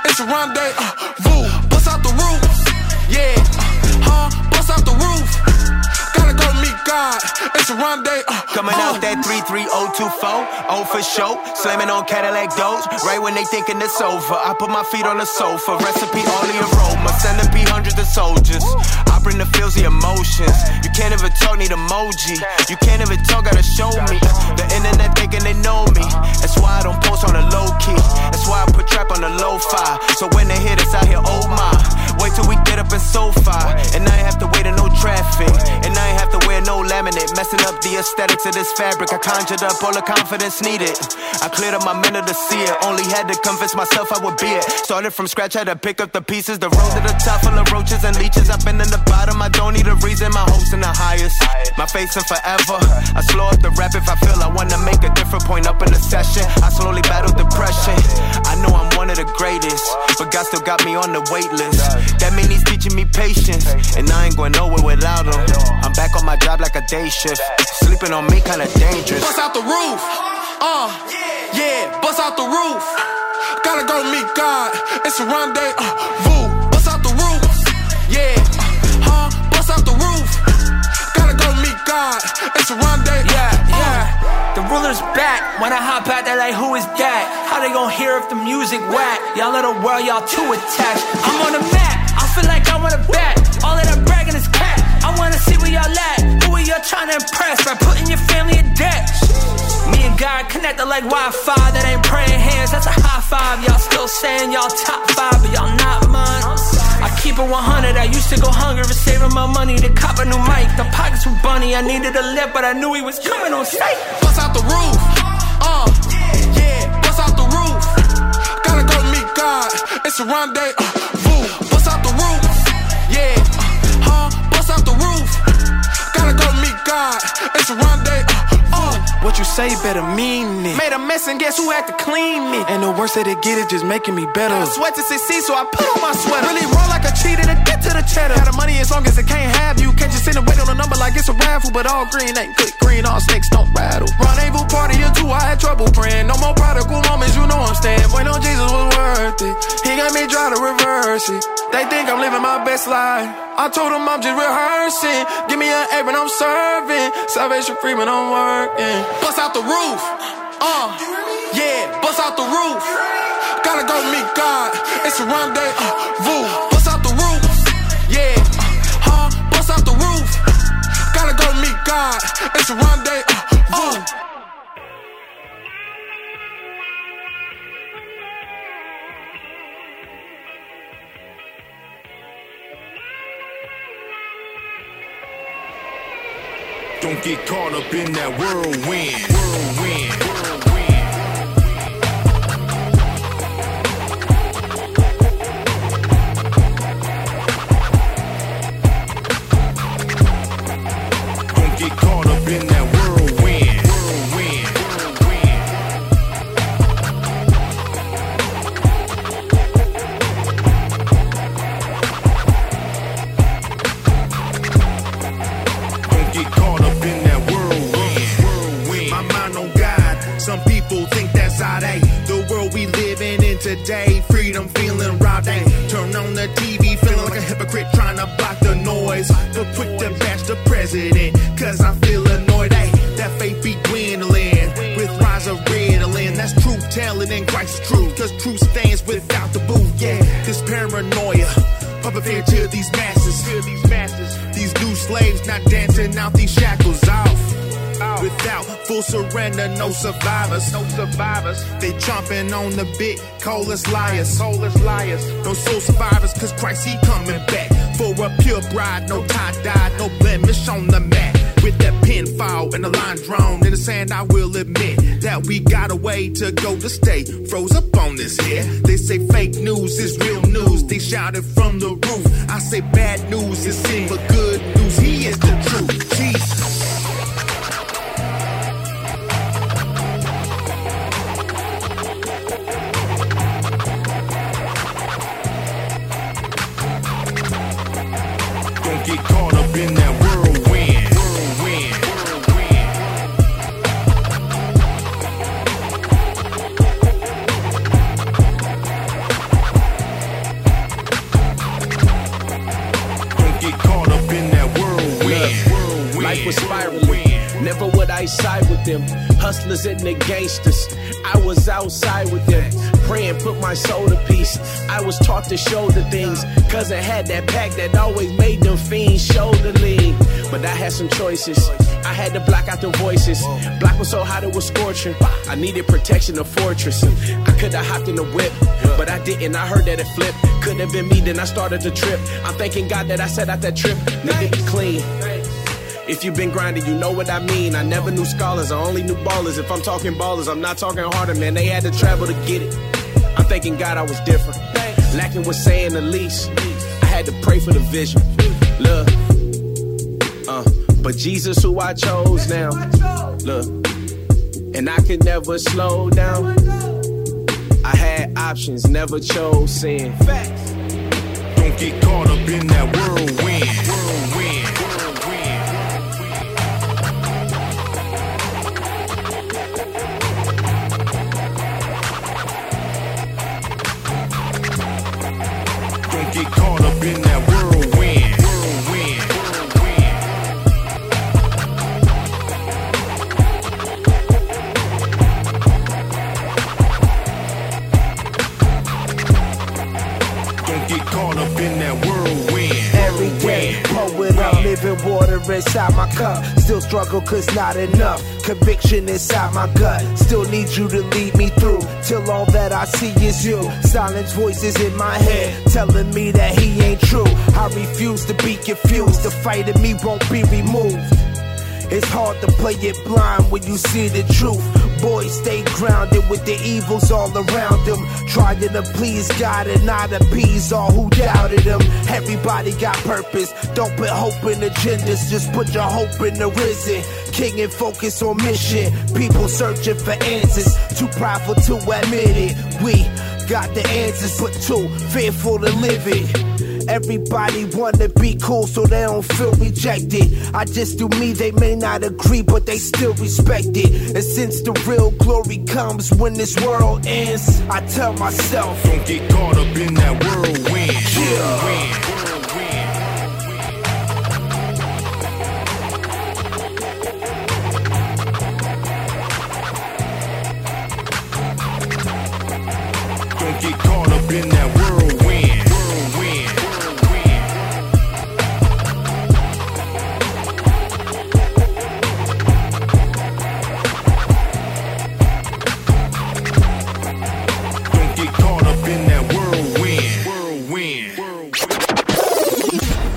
It's a rendezvous. Bust out the roof. Yeah. Bust out the roof. Gotta go meet God. It's a rendezvous. Coming out that 33024. Oh, for show. Slamming on Cadillac doors. Right when they thinking it's over. I put my feet on the sofa. Recipe only aroma. Centipede hundreds of soldiers. I bring the feels, the emotions. You can't even talk, need emoji. You can't even talk, gotta show me. The internet thinking they know me. That's why I don't post on the low key. That's why I put trap on the lo-fi. So when they hear this, I hear oh my. Wait till we get up in SoFi. And I ain't have to wait in no traffic. And I ain't have to wear no laminate. Messing up the aesthetics of this fabric. I conjured up all the confidence needed. I cleared up my mental to see it. Only had to convince myself I would be it. Started from scratch, had to pick up the pieces. The road to the top full of roaches and leeches. I've been in the bottom, I don't need a reason. My hopes in the highest. My faith's in forever. I slow up the rap if I feel I wanna make a different point up in the session. I slowly battle depression. I know I'm one of the greatest, but God still got me on the wait list. That mean he's teaching me patience, and I ain't going nowhere without him. I'm back on my job like a day shift. Sleeping on me kinda dangerous. Bust out the roof, yeah, bust out the roof. Gotta go meet God, it's a rendezvous. Bust out the roof, yeah, bust out the roof. Gotta go meet God, it's a rendezvous. Yeah. The ruler's back. When I hop out, they're like, who is that? How they gon' hear if the music whack? Y'all little world, y'all too attached. I'm on the map. I feel like I wanna back. All of that bragging is crap. I wanna see where y'all at. Who are y'all trying to impress by putting your family in debt? Me and God connected like Wi-Fi. That ain't praying hands, that's a high five. Y'all still saying y'all top five, but y'all not mine. I keep it 100. I used to go hungry for saving my money to cop a new mic. The pockets were bunny. I needed a lift, but I knew he was coming on sight. Bust out the roof, yeah, bust out the roof. Gotta go meet God, it's a rendezvous. Bust out the roof, yeah, bust out the roof. Gotta go meet God, it's a rendezvous. What you say better mean it. Made a mess and guess who had to clean it. And the worse that it get is just making me better. I sweat to succeed, so I put on my sweater. Really roll like a cheater to get to the cheddar. Got the money as long as it can't have you. Can't just sit and wait on a number like it's a raffle. But all green ain't good green, all snakes don't rattle. Rendezvous party or two, I had trouble praying. No more prodigal moments, you know I'm staying. Boy, no Jesus was worth it. He got me dry to reverse it. They think I'm living my best life. I told them I'm just rehearsing. Give me an apron, I'm serving. Salvation free when I'm working. Bust out the roof, yeah, bust out the roof. Gotta go meet God, it's a rendezvous. Bust out the roof, yeah, bust out the roof. Gotta go meet God, it's a rendezvous. Don't get caught up in that whirlwind. today. Freedom feeling robbed. Ain't turn on the TV feeling like a hypocrite trying to block the noise, but quick to bash the president, cause I feel annoyed. Ain't that faith be dwindling with rise of riddling. That's truth telling and Christ's truth, cause truth stands without the boo. Yeah, this paranoia puppetry to these masses. These new slaves not dancing out these shackles off. Without full surrender, no survivors. They chomping on the bit, coldest liars. No soul survivors, cause Christ, he coming back. For a pure bride, no tie-dye, no blemish on the mat. With that pen foul and the line drawn in the sand, I will admit that we got a way to go to stay froze up on this here. They say fake news is real news, they shouted from the roof. I say bad news is sin, but good news, he is the truth. Jesus. Side with them hustlers and the gangsters. I was outside with them praying, put my soul to peace. I was taught to shoulder things, cause I had that pack that always made them fiends shoulder lean. But I had some choices, I had to block out the voices. Block was so hot it was scorching, I needed protection, a fortress. I could have hopped in the whip, but I didn't. I heard that it flipped. Couldn't have been me, then I started the trip. I'm thanking God that I set out that trip. Need to be clean. If you've been grinding, you know what I mean. I never knew scholars, I only knew ballers. If I'm talking ballers, I'm not talking harder, man. They had to travel to get it. I'm thanking God I was different. Lacking was saying the least. I had to pray for the vision. Look, but Jesus who I chose now. Look, and I could never slow down. I had options, never chose sin. Don't get caught up in that whirlwind. Water inside my cup, still struggle cause not enough. Conviction inside my gut, still need you to lead me through, till all that I see is you. Silence voices in my head, telling me that he ain't true. I refuse to be confused, the fight in me won't be removed. It's hard to play it blind when you see the truth. Boys stay grounded with the evils all around them, trying to please God and not appease all who doubted him. Everybody got purpose, don't put hope in agendas, just put your hope in the risen King and focus on mission. People searching for answers, too prideful to admit it. We got the answers, but too fearful to live it. Everybody wanna be cool so they don't feel rejected. I just do me, they may not agree, but they still respect it. And since the real glory comes when this world ends, I tell myself, don't get caught up in that whirlwind. Yeah.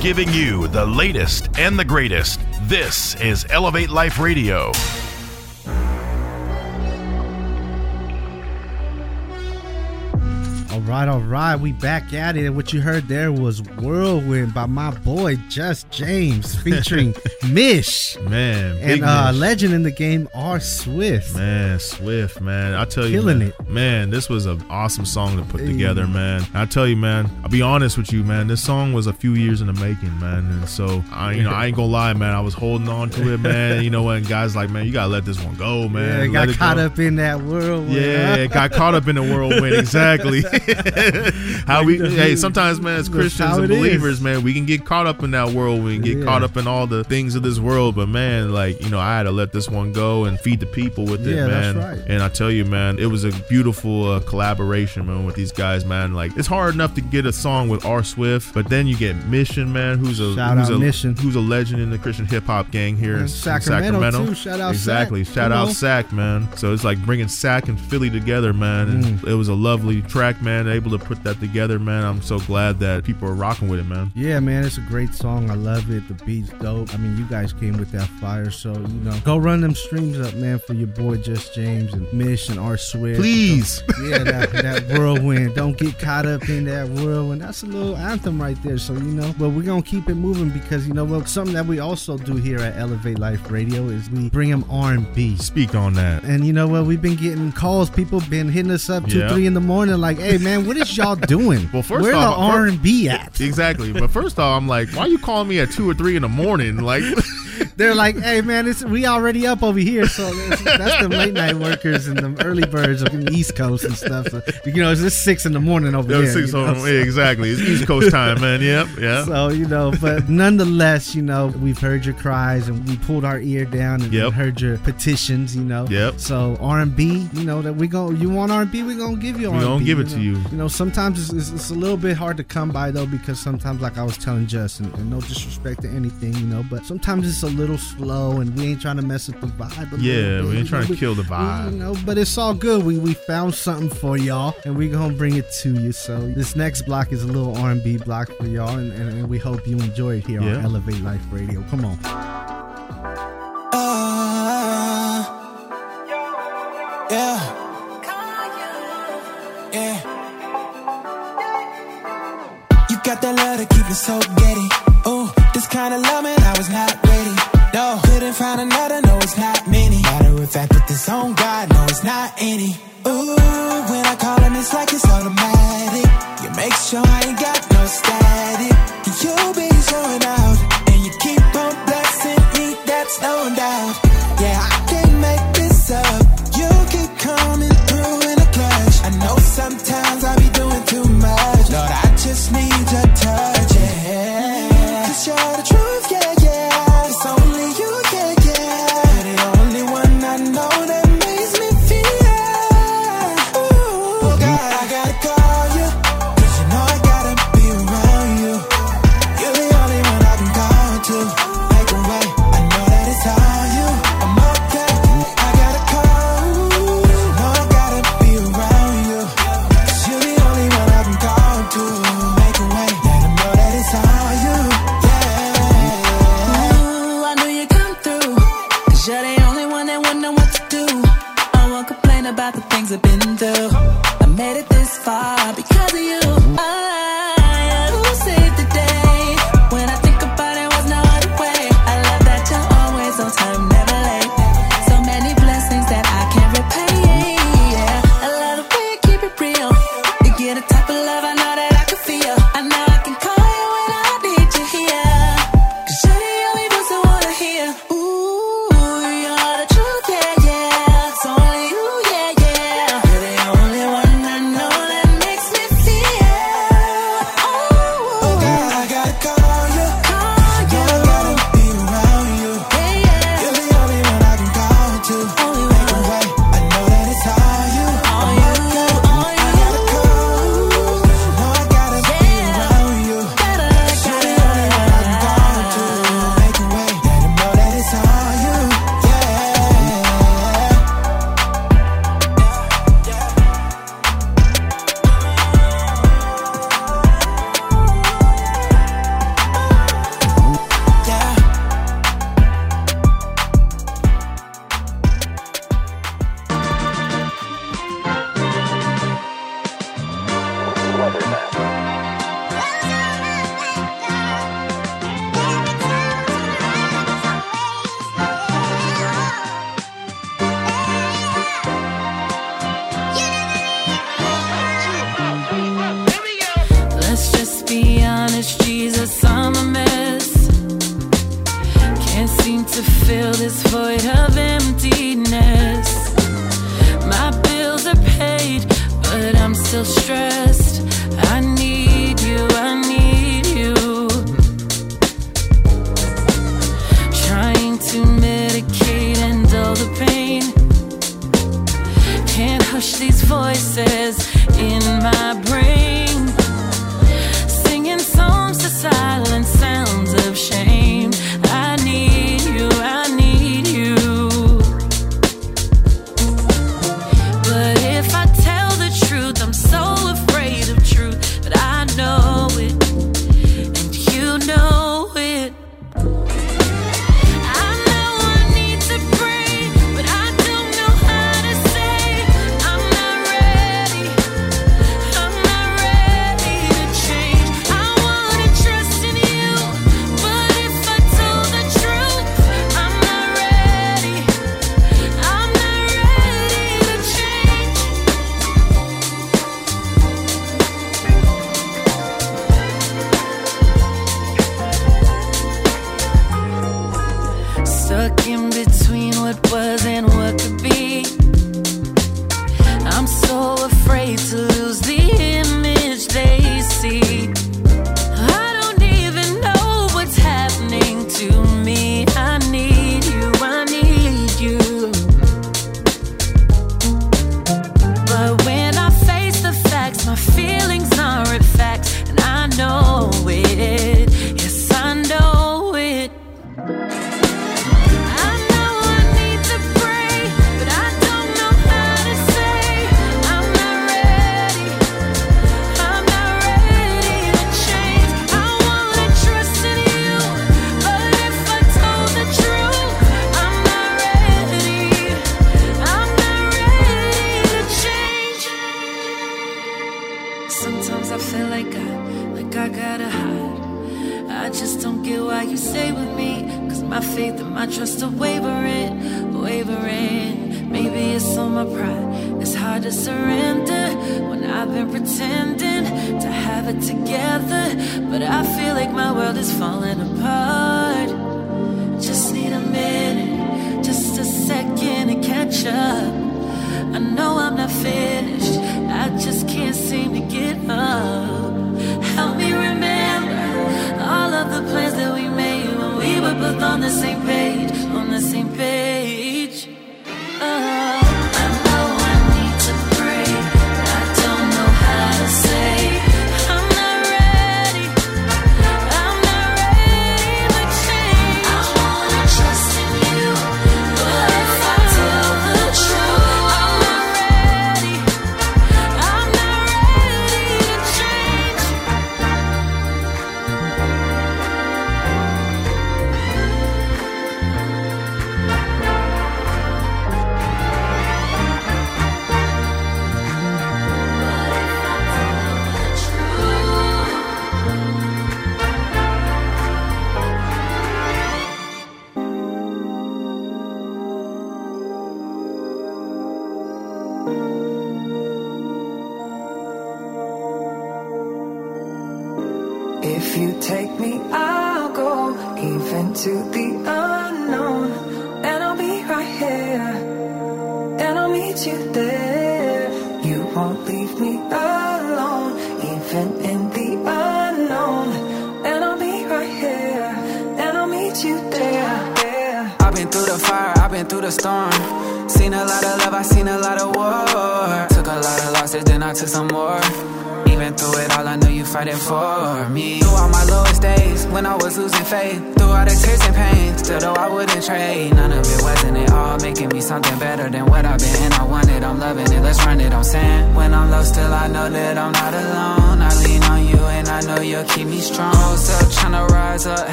Giving you the latest and the greatest. This is Elevate Life Radio. All right. We back at it. And what you heard there was Whirlwind by my boy, Just James, featuring Mish. Man. And legend in the game, R-Swift. Man, Swift, man. I tell you, killing it. Man, this was an awesome song to put together, man. I tell you, man, I'll be honest with you, man. This song was a few years in the making, man. And so, I ain't gonna lie, man. I was holding on to it, man. You know what? And guys like, man, you gotta let this one go, man. Yeah, it got caught up in that whirlwind. Yeah, it got caught up in the whirlwind. Exactly. How like sometimes, man, as Christians and believers, man, we can get caught up in that whirlwind, get caught up in all the things of this world. But man, like, you know, I had to let this one go and feed the people with it, man. That's right. And I tell you, man, it was a beautiful collaboration, man, with these guys, man. Like, it's hard enough to get a song with R. Swift, but then you get Mission, man, who's a legend in the Christian hip hop gang here in Sacramento. Too. Shout out, exactly. Sack. Shout out, Sack, man. So it's like bringing Sack and Philly together, man. And it was a lovely track, man. Able to put that together, man. I'm so glad that people are rocking with it, man. Yeah, man, it's a great song. I love it. The beat's dope. I mean, you guys came with that fire, so you know, go run them streams up, man, for your boy Just James and Mish and R. Swift. Please, that whirlwind. Don't get caught up in that whirlwind. That's a little anthem right there. So you know, but we're gonna keep it moving because you know what? Something that we also do here at Elevate Life Radio is we bring them R&B. Speak on that. And you know what? We've been getting calls. People been hitting us up 2-3 in the morning, like, hey, man. What is y'all doing? Well, first off, where the R&B at? Exactly. But first off, I'm like, why are you calling me at 2 or 3 in the morning? Like, they're like, hey, man, we already up over here. So that's the late night workers and the early birds of the East Coast and stuff. So, you know, it's just 6 in the morning over there. 6 you know? So, exactly. It's East Coast time, man. Yep. Yeah. So, you know, but nonetheless, you know, we've heard your cries and we pulled our ear down and heard your petitions, you know. Yep. So R&B, you know, that you want R&B, we're going to give you R&B. We're going to give it to you. You know, sometimes it's a little bit hard to come by, though, because sometimes, like I was telling Justin, and no disrespect to anything, you know, but sometimes it's a little slow, and we ain't trying to mess up the vibe. We ain't trying to kill the vibe. You know, but it's all good. We found something for y'all, and we gonna bring it to you. So this next block is a little R&B block for y'all, and we hope you enjoy it here on Elevate Life Radio. Come on. Got that love to keep it so getty. Ooh, this kind of love, man, I was not ready. No, couldn't find another, no, it's not many. Matter of fact, put this on God, no, it's not any. Ooh, when I call him, it's like it's automatic. You make sure I ain't got no static. You be showing out, and you keep on blessing me, that's no doubt. Yeah, I can't make this up. You keep coming through in a clutch. I know sometimes I be doing too much. Lord, I just need your touch, yeah. 'Cause you're the truth, yeah, yeah. It's only you, yeah, yeah. You're the only one I know that makes me feel. Ooh, God, I gotta call you, 'cause you know I gotta be around you. You're the only one I can call to make a way. I know that it's all you. I'm okay, I gotta call you. You know I gotta be around you, 'cause you're the only one I can call to. I've been through, I made it this far because of you. Who saved the day? When I think about it, was no other way. I love that you're always on time, never late. So many blessings that I can't repay. Yeah, I love the way you keep it real. You get a type of love I know that I can feel. I know I can call you when I need you here, 'cause you're the only voice I wanna hear. Ooh, you're the truth, yeah, yeah. It's only you. Yeah, yeah. You're the only one I know that makes me feel. voices in my brain, singing songs to silence sounds of shame. I need you, I need you. But if I tell the truth, I'm so afraid of truth. But I know it, and you know it.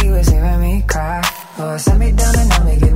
He was hearing me cry, Lord, sent me down and let me get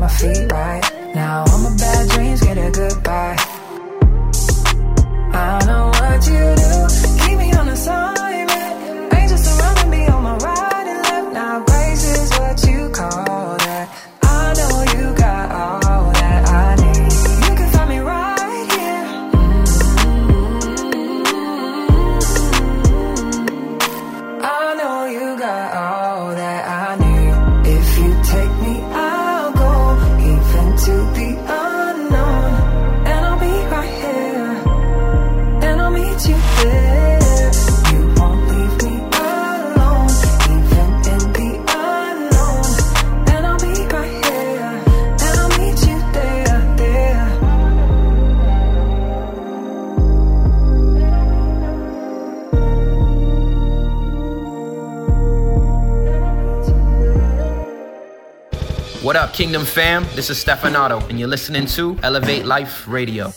What up, Kingdom fam? This is Stefanato, and you're listening to Elevate Life Radio.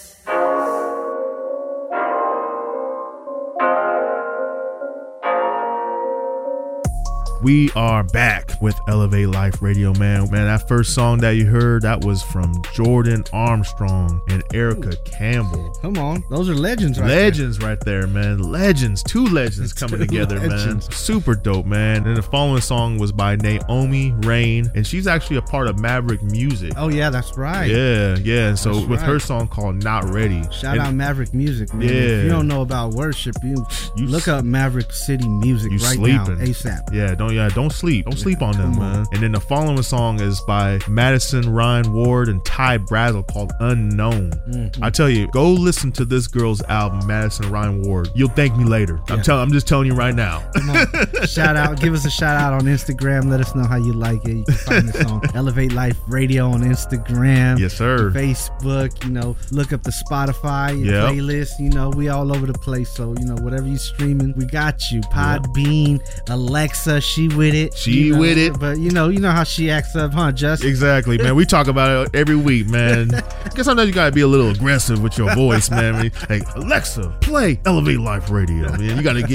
We are back with Elevate Life Radio, man. Man, that first song that you heard, that was from Jordan Armstrong and Erica Campbell. Come on. Those are legends right there. Legends right there, man. Legends. Two legends coming together, man. Super dope, man. And the following song was by Naomi Rain, and she's actually a part of Maverick Music. Oh, yeah, that's right. Yeah. So that's with her song called Not Ready. Shout out Maverick Music, man. Yeah. If you don't know about worship, you look up Maverick City Music right now, ASAP. Yeah, don't sleep on them, man. And then the following song is by Madison Ryann Ward and Ty Brazzle called Unknown. Mm-hmm. I tell you, go listen to this girl's album, Madison Ryann Ward. You'll thank me later. Yeah. I'm just telling you right now. Come on. Give us a shout out on Instagram. Let us know how you like it. You can find us on Elevate Life Radio on Instagram. Yes, sir. Facebook, look up the Spotify, your playlist, we all over the place. So, whatever you streaming, we got you. Podbean, Alexa, she with it. But you know how she acts up, huh, Justin? Exactly, man. We talk about it every week, man. I guess I know you gotta be a little aggressive with your voice, man. I mean, hey, Alexa, play Elevate Life Radio, man. You gotta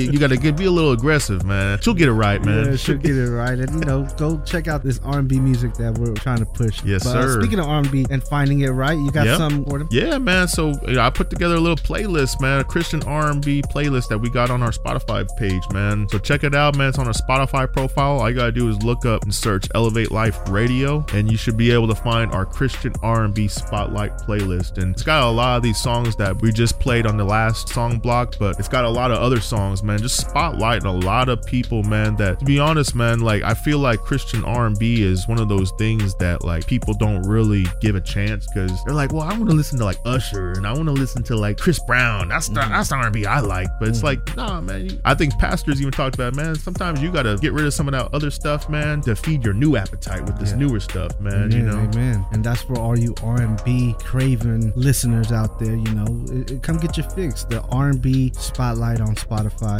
be a little aggressive, man. She'll get it right, man. Yeah, she'll get it right. And go check out this R&B music that we're trying to push. Yes, sir. Speaking of R&B and finding it right, you got something for them? Yeah, man. So I put together a little playlist, man, a Christian R&B playlist that we got on our Spotify page, man. So check it out, man. It's on our Spotify profile. All you gotta do is look up and search Elevate Life Radio, and you should be able to find our Christian R&B Spotlight playlist. And it's got a lot of these songs that we just played on the last song block, but it's got a lot of other songs, man, just spotlighting a lot of people, man, that, to be honest, man, like, I feel like Christian R&B is one of those things that, like, people don't really give a chance, because they're like, well, I want to listen to like Usher, and I want to listen to like Chris Brown. That's the R&B I like. But it's like, nah, man, I think pastors even talked about, man, sometimes you gotta get rid of some of that other stuff, man, to feed your new appetite with this newer stuff, man. Amen, amen. And that's for all you R&B craving listeners out there, come get your fix. The R&B Spotlight on Spotify,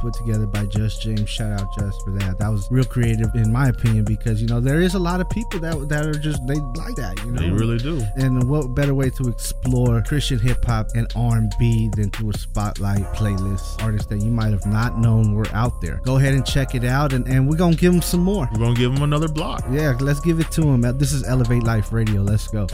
put together by Just James. Shout out Just for that. That was real creative in my opinion, because there is a lot of people that are just, they like that, they really do. And what better way to explore Christian hip hop and R&B than through a Spotlight playlist? Artists that you might have not known were out there. Go ahead and check it out. And we're gonna give them some more. We're gonna give them another block. Yeah, let's give it to them. This is Elevate Life Radio. Let's go.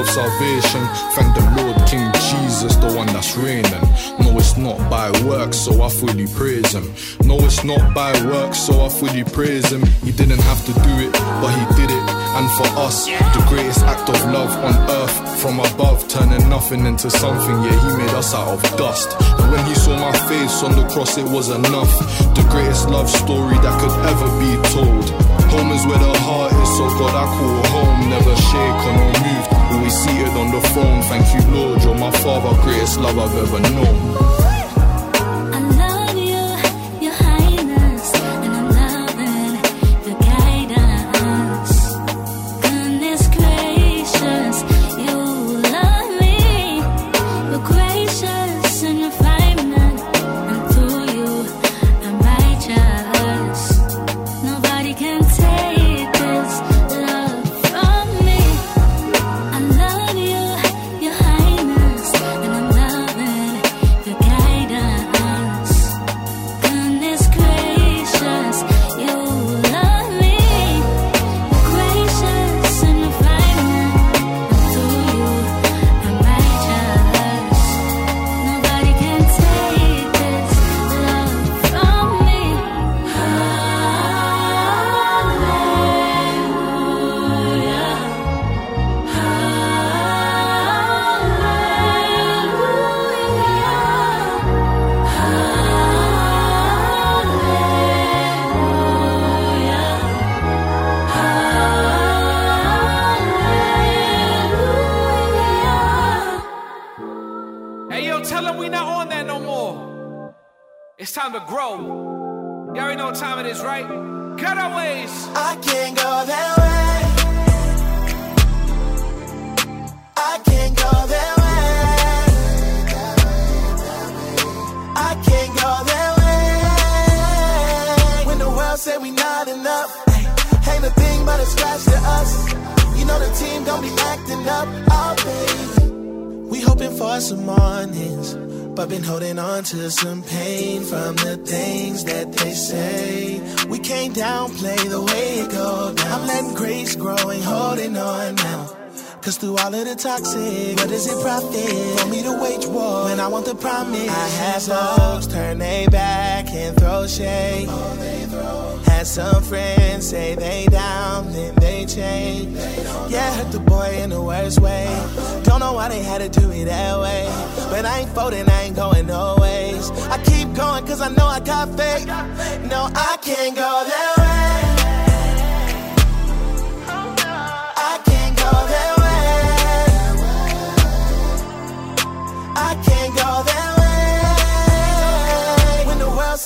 Salvation, thank the Lord King Jesus, the one that's reigning. No, it's not by works, so I fully praise him. No, it's not by works, so I fully praise him. He didn't have to do it, but he did it. and for us, the greatest act of love on earth from above, turning nothing into something, yeah, he made us out of dust. And when he saw my face on the cross, it was enough, the greatest love story that could ever be told. Home is where the heart is, so God I call home, never shaken or moved, always seated on the throne. Thank you Lord, you're my father, greatest love I've ever known. Toxic, what does it profit for me to wage war when I want the promise? I had folks turn they back and throw shade. Oh, they throw. Had some friends say they down, then they change. Yeah, hurt the boy in the worst way. Don't know why they had to do it that way. But I ain't folding, I ain't going no ways. I keep going cause I know I got faith. No, I can't go that way.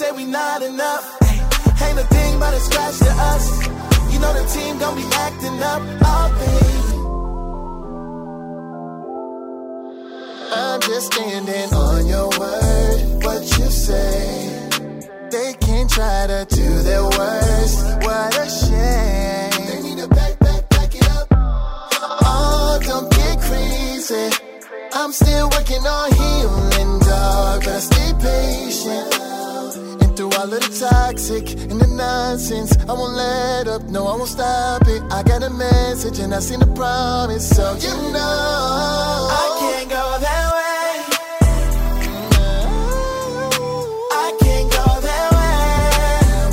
Say we not enough, ay, ain't a thing but a scratch to us. You know the team gon' be acting up, oh baby. I'm just standing on your word, what you say. They can try to do their worst, what a shame. They need to back it up. Oh, don't get crazy. I'm still working on healing, dog, but I stay patient. Through all of the toxic and the nonsense, I won't let up, no, I won't stop it. I got a message and I seen a promise, so you know I can't go that way. I can't go that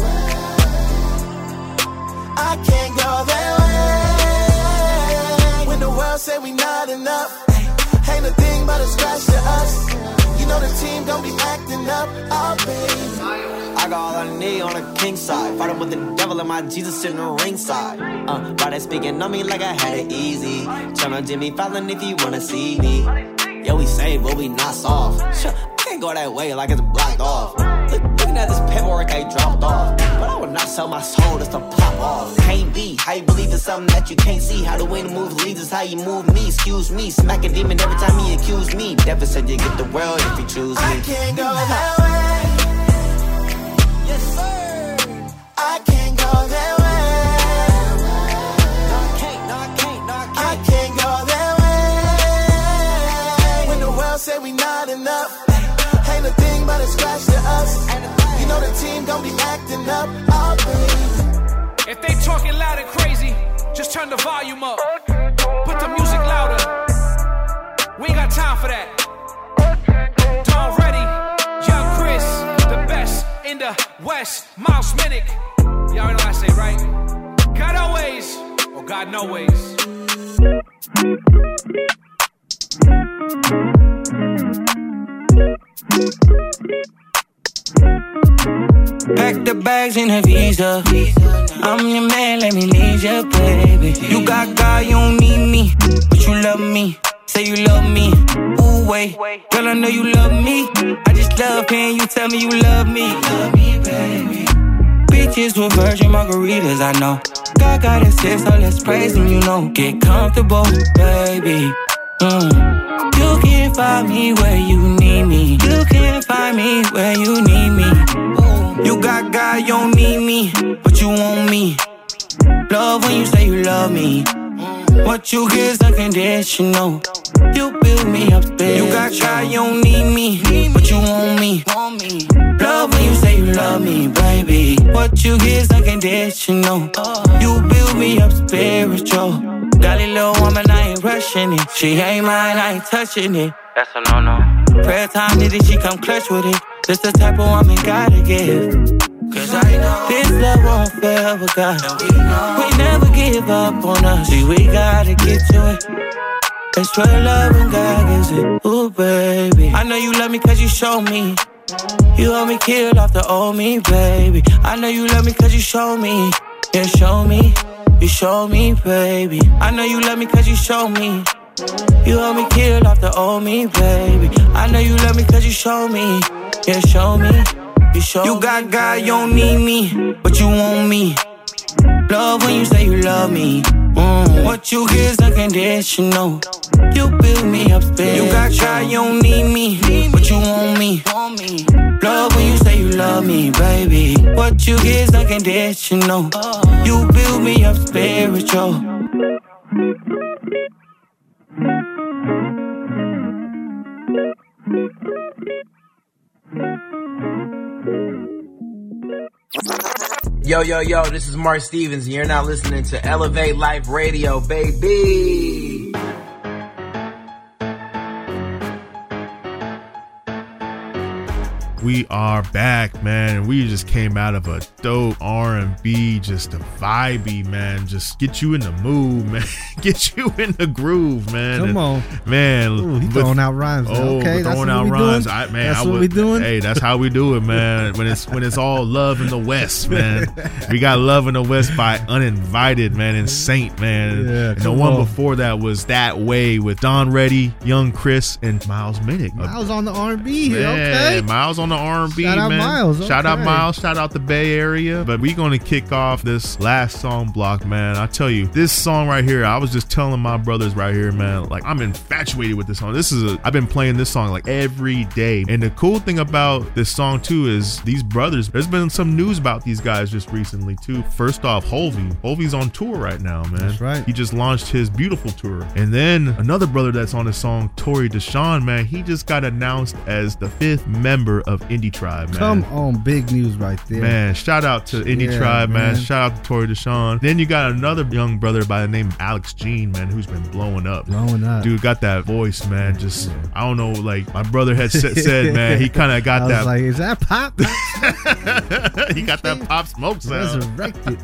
way. I can't go that way. When the world say we not enough, ain't a thing but a scratch to us. The team don't be acting up, oh baby. I got all I need on the king side. Fought up with the devil and my Jesus in the ringside. Why they speaking on me like I had it easy. Turn on Jimmy Fallon if you wanna see me. Yeah, we saved, but we not soft. Can't go that way like it's blocked off. Looking at this paperwork I dropped off. But I would not sell my soul just to pop off. Can't be, how you believe in something that you can't see. How the way to move leads is how you move me. Excuse me, smack a demon every time he accuse me. Devil said you get the world if you choose me. I can't go that way. Yes sir, I can't go that way. No, I can't, no, I can't, no, I can't go that way. When the world said we not enough, ain't a thing but a scratch to us. You know the team don't be acting up, oh baby. If they talking loud and crazy, just turn the volume up. Put the music louder. We ain't got time for that. Dawn ready, Young Chris, the best in the West. Miles Minnick, y'all know what I say, right? God always. Well, God always. Pack the bags and a visa. I'm your man, let me lead you, baby. You got God, you don't need me, but you love me. Say you love me, ooh, wait. Girl, I know you love me. I just love hearing you tell me you love me. Love me, baby. Bitches with virgin margaritas, I know. God got his sis, so let's praise him, you know. Get comfortable, baby. You can find me where you need me. You can find me where you need me. You got God, you don't need me, but you want me. Love when you say you love me. What you get is unconditional. You build me up, baby. You got God, you don't need me, but you want me. Love when you say you love me, baby. What you get is unconditional. You build me up spiritual. Got a little woman, I ain't rushing it. She ain't mine, I ain't touching it. That's a no-no. Prayer time, needed, she come clutch with it. This the type of woman gotta give. Cause I know this love won't forever, God. We never give up on us. See, we gotta get to it. That's true love when God gives it. Ooh, baby. I know you love me cause you show me. You help me kill off the old me, baby. I know you love me cause you show me. Yeah, show me. You show me, baby. I know you love me cause you show me. You help me kill off the old me, baby. I know you love me cause you show me. Yeah, show me. You got God, you don't need me, but you want me. Love when you say you love me. What you get is unconditional. You build me up, baby. You got God, you don't need me, but you want me. Love when you say you love me, baby. What you get is unconditional. You build me up spiritual. Yo, yo, yo, this is Mark Stevens, and you're now listening to Elevate Life Radio, baby. We are back, man, and we just came out of a dope R&B, just a vibey, man. Just get you in the mood, man. Get you in the groove, man. Come on. Man. Ooh, he throwing out rhymes. Oh, okay, throwing out rhymes. That's what we doing. Hey, that's how we do it, man. When it's all love in the West, man. We got Love in the West by Uninvited, man, and Saint, man. Yeah, and the one before that was That Way with Don Reddy, Young Chris, and Miles Minnick. Miles on the R&B here, okay. Miles on the R&B, man. Shout out Miles. Okay. Shout out Miles. Shout out the Bay Area. But we're going to kick off this last song block, man. I tell you, this song right here, I was just telling my brothers right here, man, like I'm infatuated with this song. I've been playing this song like every day. And the cool thing about this song too is these brothers, there's been some news about these guys just recently too. First off, Holvey's on tour right now, man. That's right. He just launched his Beautiful tour. And then another brother that's on this song, Tori Deshaun, man, he just got announced as the 5th member of Indie Tribe, man. Come on, big news right there. Man, shout out to Indie Tribe, man. Shout out to Tori Deshaun. Then you got another young brother by the name of Alex Gene, man, who's been blowing up. Dude, got that voice, man. Just, I don't know, like my brother had said, man, he kind of got that. I was like, is that pop? He got that Pop Smoke sound. Resurrected.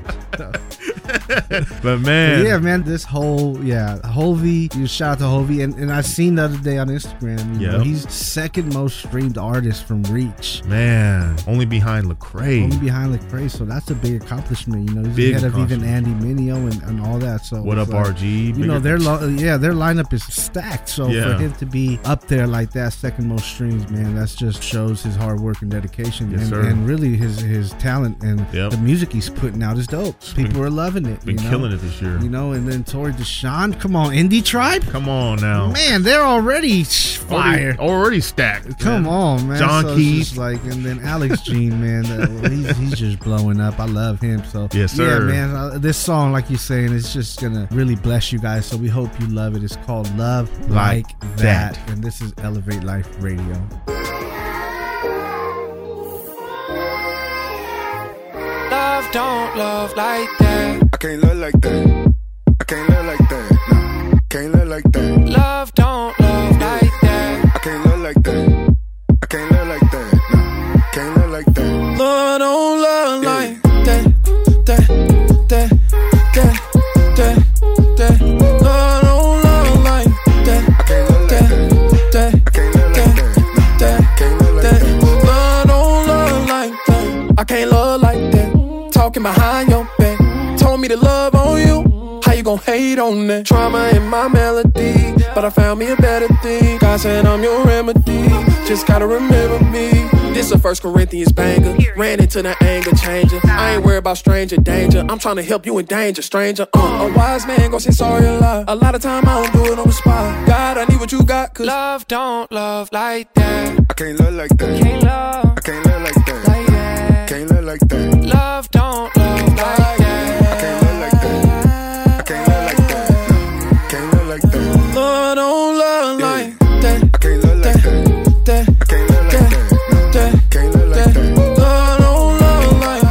But man. But yeah, man, this whole, Holvey, you shout out to Holvey. And I seen the other day on Instagram, you know, he's second most streamed artist from Reach, man, only behind Lecrae, so that's a big accomplishment, you know. He's ahead of even Andy Mineo and all that. So what up, like, RG? You know, their lineup is stacked. So for him to be up there like that, second most streams, man, that just shows his hard work and dedication, and really his talent, and the music he's putting out is dope. People are loving it. Been killing it this year, you know. And then Tori Deshaun, come on, Indie Tribe, come on now, man. They're already fire, already stacked. Come on, man. John Keith, like, and then Alex Gene, man, he's just blowing up. I love him. So yes, sir. Yeah, man. This song, like you're saying, is just gonna really bless you guys. So we hope you love it. It's called Love Like that, and this is Elevate Life Radio. Love don't love like that. I can't love like that. I can't love like that. Nah. Can't love like that. Love don't love like that. I can't love like that. Can't look like that, nah. Can't look like that. Love don't look like that, that, that, that, that. talking behind your back. Told me to love on you, how you gon' hate on that? Trauma in my melody, but I found me a better thing. God said I'm your remedy, just gotta remember me. This a 1 Corinthians banger, ran into the anger changer. I ain't worried about stranger danger, I'm tryna help you in danger, stranger. A wise man gon' say sorry a lot. A lot of time I don't do it on the spot. God, I need what you got, cause love don't love like that. I can't love like that. Can't love. I can't love like that. Like that. Can't love like that. Love don't love like that. I can't love like that. I can't love like that. Can't love like that. Love don't love like that. I can't love like that. That. I can't love like that. Can't look like that. I don't love like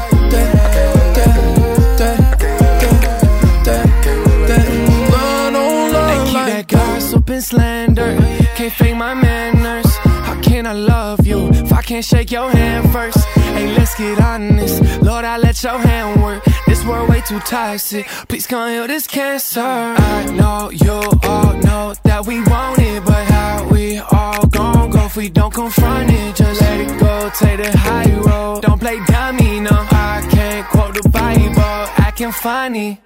that. They keep that gossip and slander. Can't fake my manners. How can I love you if I can't shake your hand first? Hey, let's get honest. Lord, I let your hand work. This world way too toxic. Please come heal this cancer. I know you all know that we want it, but how we all gon' go if we don't confront it? Just let it go, take the high road. Don't play dummy, no. I can't quote the Bible, acting funny.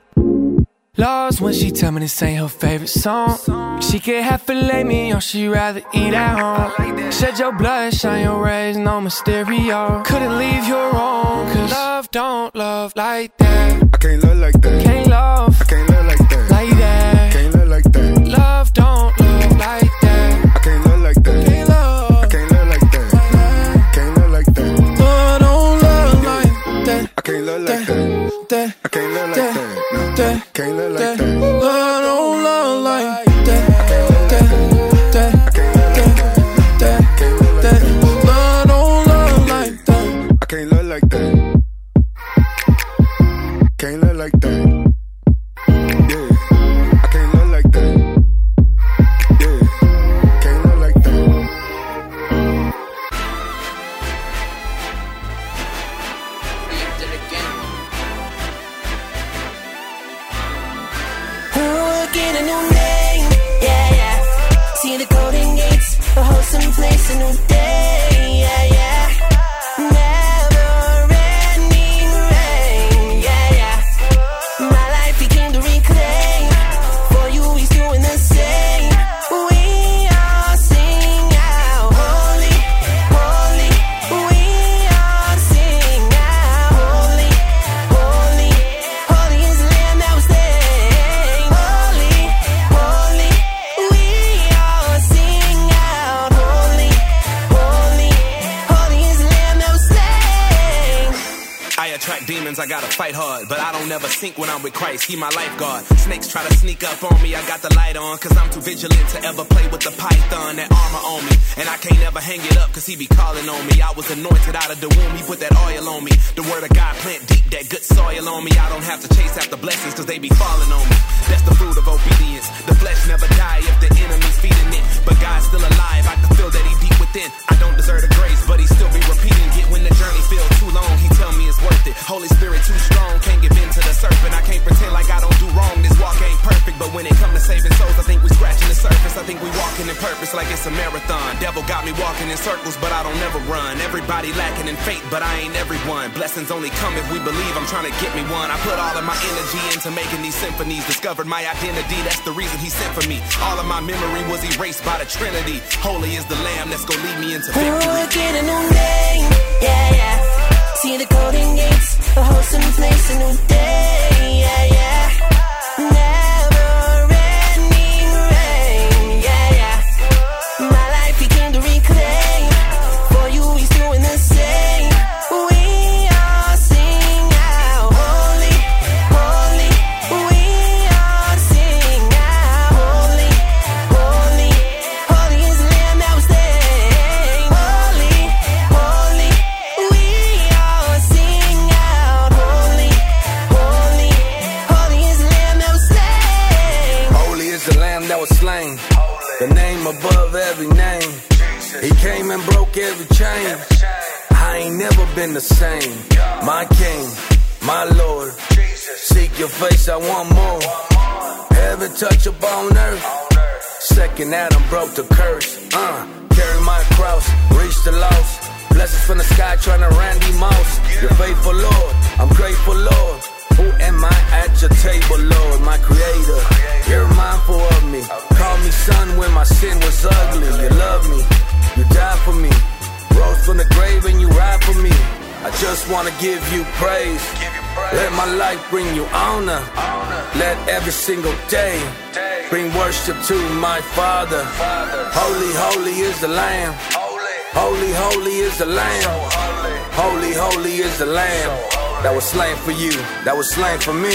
Lost when she tell me this ain't her favorite song. She could have filet mignon, she'd rather eat at home. Shed your blood, shine your rays, no Mysterio. Couldn't leave your own, cause love don't love like that. I can't love like that. Can't love. I can't love like that. Like that. Can't love like that. Love don't love like that. I can't love like that. Can't love. I can't love like that. Can't love like that. Love don't love like that. I can't love like that. I can't love like that. Can't look like that. I don't love like that. I don't love like that. I can't look like that. Can't look like that. Yeah, I can't look like that. Yeah, can't look like that. Get a new name, yeah, yeah. See the golden gates, a wholesome place, a new day, yeah, yeah. Never-ending rain, yeah, yeah. My life began to reclaim. For you, he's doing the same. We all sing out, holy, holy. We all sing out, holy, holy. Holy is the Lamb that was slain. Holy, we all sing out. Holy, holy, holy is the Lamb that was slain. I attract demons, I gotta fight hard. But I don't ever sink when I'm with Christ, he my lifeguard. Snakes try to sneak up on me, I got the light on. Cause I'm too vigilant to ever play with the python. That armor on me, and I can't ever hang it up. Cause he be calling on me, I was anointed out of the womb. He put that oil on me, the word of God plant deep. That good soil on me, I don't have to chase after blessings. Cause they be falling on me, that's the fruit of obedience. The flesh never die if the enemy's feeding it. But God's still alive, I can feel that he deep within. I don't deserve the grace, but he still be repeating it. When the journey feels too long, he tell me it's worth it. Holy Spirit too strong, can't give in to the serpent. I can't pretend like I don't do wrong, this walk ain't perfect. But when it come to saving souls, I think we scratching the surface. I think we walking in purpose like it's a marathon. Devil got me walking in circles, but I don't never run. Everybody lacking in faith, but I ain't everyone. Blessings only come if we believe. I'm trying to get me one. I put all of my energy into making these symphonies. Discovered my identity, that's the reason he sent for me. All of my memory was erased by the Trinity. Holy is the Lamb that's gonna lead me into victory. Ooh, get a new name, yeah, yeah. See the golden gates, a wholesome place, a new day, yeah, yeah. Never-ending rain, yeah, yeah. My life began to reclaim. For you, he's doing the same. We all sing out, holy, holy. We all sing out, holy, holy. Holy is the Lamb that was slain. Holy, holy. We all sing out, holy, holy. Holy is the Lamb that was slain. Holy is the Lamb that was slain. The name above every name. He came and broke every chain. I ain't never been the same. My King, my Lord. Seek your face, I want more. Heaven touch upon earth. Second Adam broke the curse. Carry my cross, reach the lost. Blessings from the sky trying to Randy Moss. You're faithful, Lord. I'm grateful, Lord. Who am I at your table, Lord? My creator, you're mindful of me. Call me son when my sin was ugly. You love me, you died for me. Rose from the grave and you ride for me. I just want to give you praise. Let my life bring you honor. Let every single day bring worship to my Father. Holy, holy is the Lamb. Holy, holy is the Lamb. Holy, holy is the Lamb. That was slain for you, that was slain for me.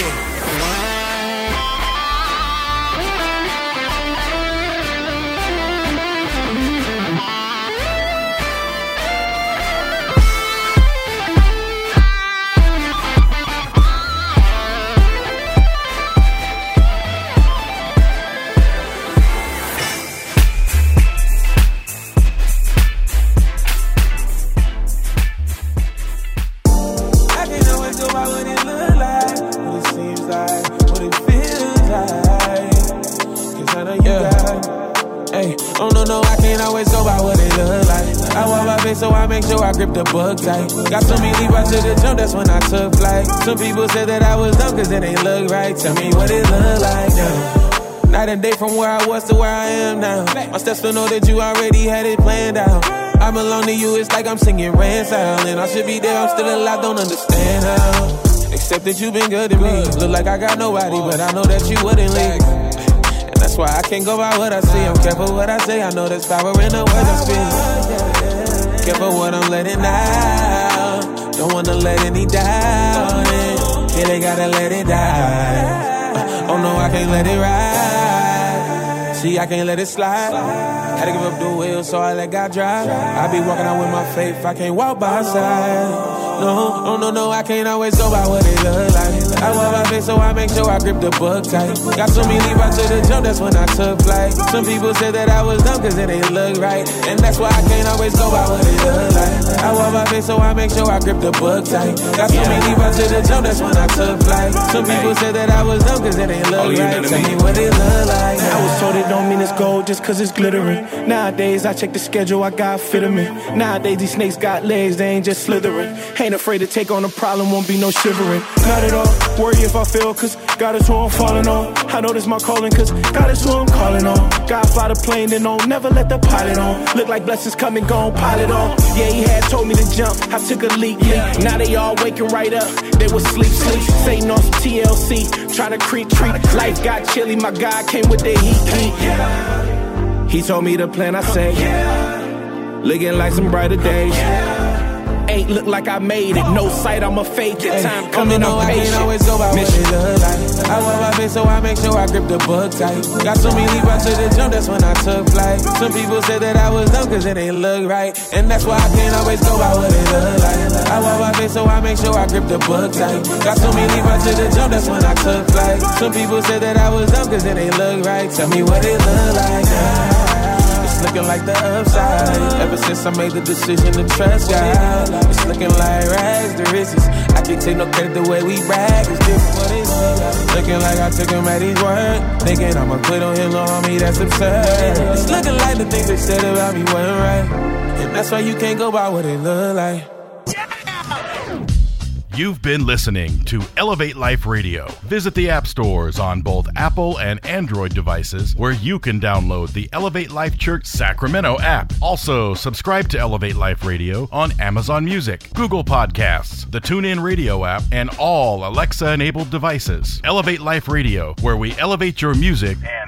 The bug tight. Got so many leap out to the jump, that's when I took flight. Some people said that I was dumb cause it ain't look right. Tell me what it look like now. Night and day from where I was to where I am now. My steps will know that you already had it planned out. I belong to you, it's like I'm singing Ransound. And I should be there, I'm still alive, don't understand how. Except that you've been good to me. Look like I got nobody, but I know that you wouldn't leave. And that's why I can't go by what I see. I'm careful what I say, I know there's power in the words I speak. Careful what I'm letting out. Don't wanna let any doubt in. Yeah, they gotta let it die. Oh no, I can't let it ride. See, I can't let it slide. Had to give up the wheel, so I let God drive. I be walking out with my faith, I can't walk by side. No, oh no, no, I can't always go by what it look like. I walk by faith, so I make sure I grip the book tight. Got so many leap out to the jump, that's when I took flight. Some people said that I was dumb cause it ain't look right. And that's why I can't always go by what it look like. I walk by faith, so I make sure I grip the book tight. Got so many leap out to the jump, that's when I took flight. Some people said that I was dumb cause it ain't look right. Tell me what it look like. I was told it don't mean it's gold just cause it's glittering. Nowadays I check the schedule, I got fit of me. Nowadays these snakes got legs, they ain't just slithering. Ain't afraid to take on a problem, won't be no shivering. Not at all, worry if I fail, cause God is who I'm falling on. I know this my calling, cause God is who I'm calling on. God fly the plane, then don't never let the pilot on. Look like blessings come and gone, pilot on. Yeah, he had told me to jump, I took a leap, leap. Now they all waking right up, they was sleep, sleep. Satan on some TLC, try to creep, creep. Life got chilly, my God came with the heat. He told me the plan, I say, looking like some brighter days. Ain't look like I made it. No sight, I'ma fake it. Time coming, no, I can't always go by what it look like. I walk my face, so I make sure I grip the book tight. Got so many leap out to the jump, that's when I took flight. Some people said that I was dumb cause it ain't look right. And that's why I can't always go by what it look like. I walk my face, so I make sure I grip the book tight. Got so many leap out to the jump, that's when I took flight. Some people said that I was dumb cause it ain't look right. Tell me what it look like now. Looking like the upside. Ever since I made the decision to trust God, it's looking like rags to riches. I can't take no credit the way we brag. It's different. Looking like I took him at his word. Thinking I'ma quit on him, no homie, that's absurd. It's looking like the things they said about me weren't right. And that's why you can't go by what it look like. You've been listening to Elevate Life Radio. Visit the app stores on both Apple and Android devices where you can download the Elevate Life Church Sacramento app. Also, subscribe to Elevate Life Radio on Amazon Music, Google Podcasts, the TuneIn Radio app, and all Alexa-enabled devices. Elevate Life Radio, where we elevate your music and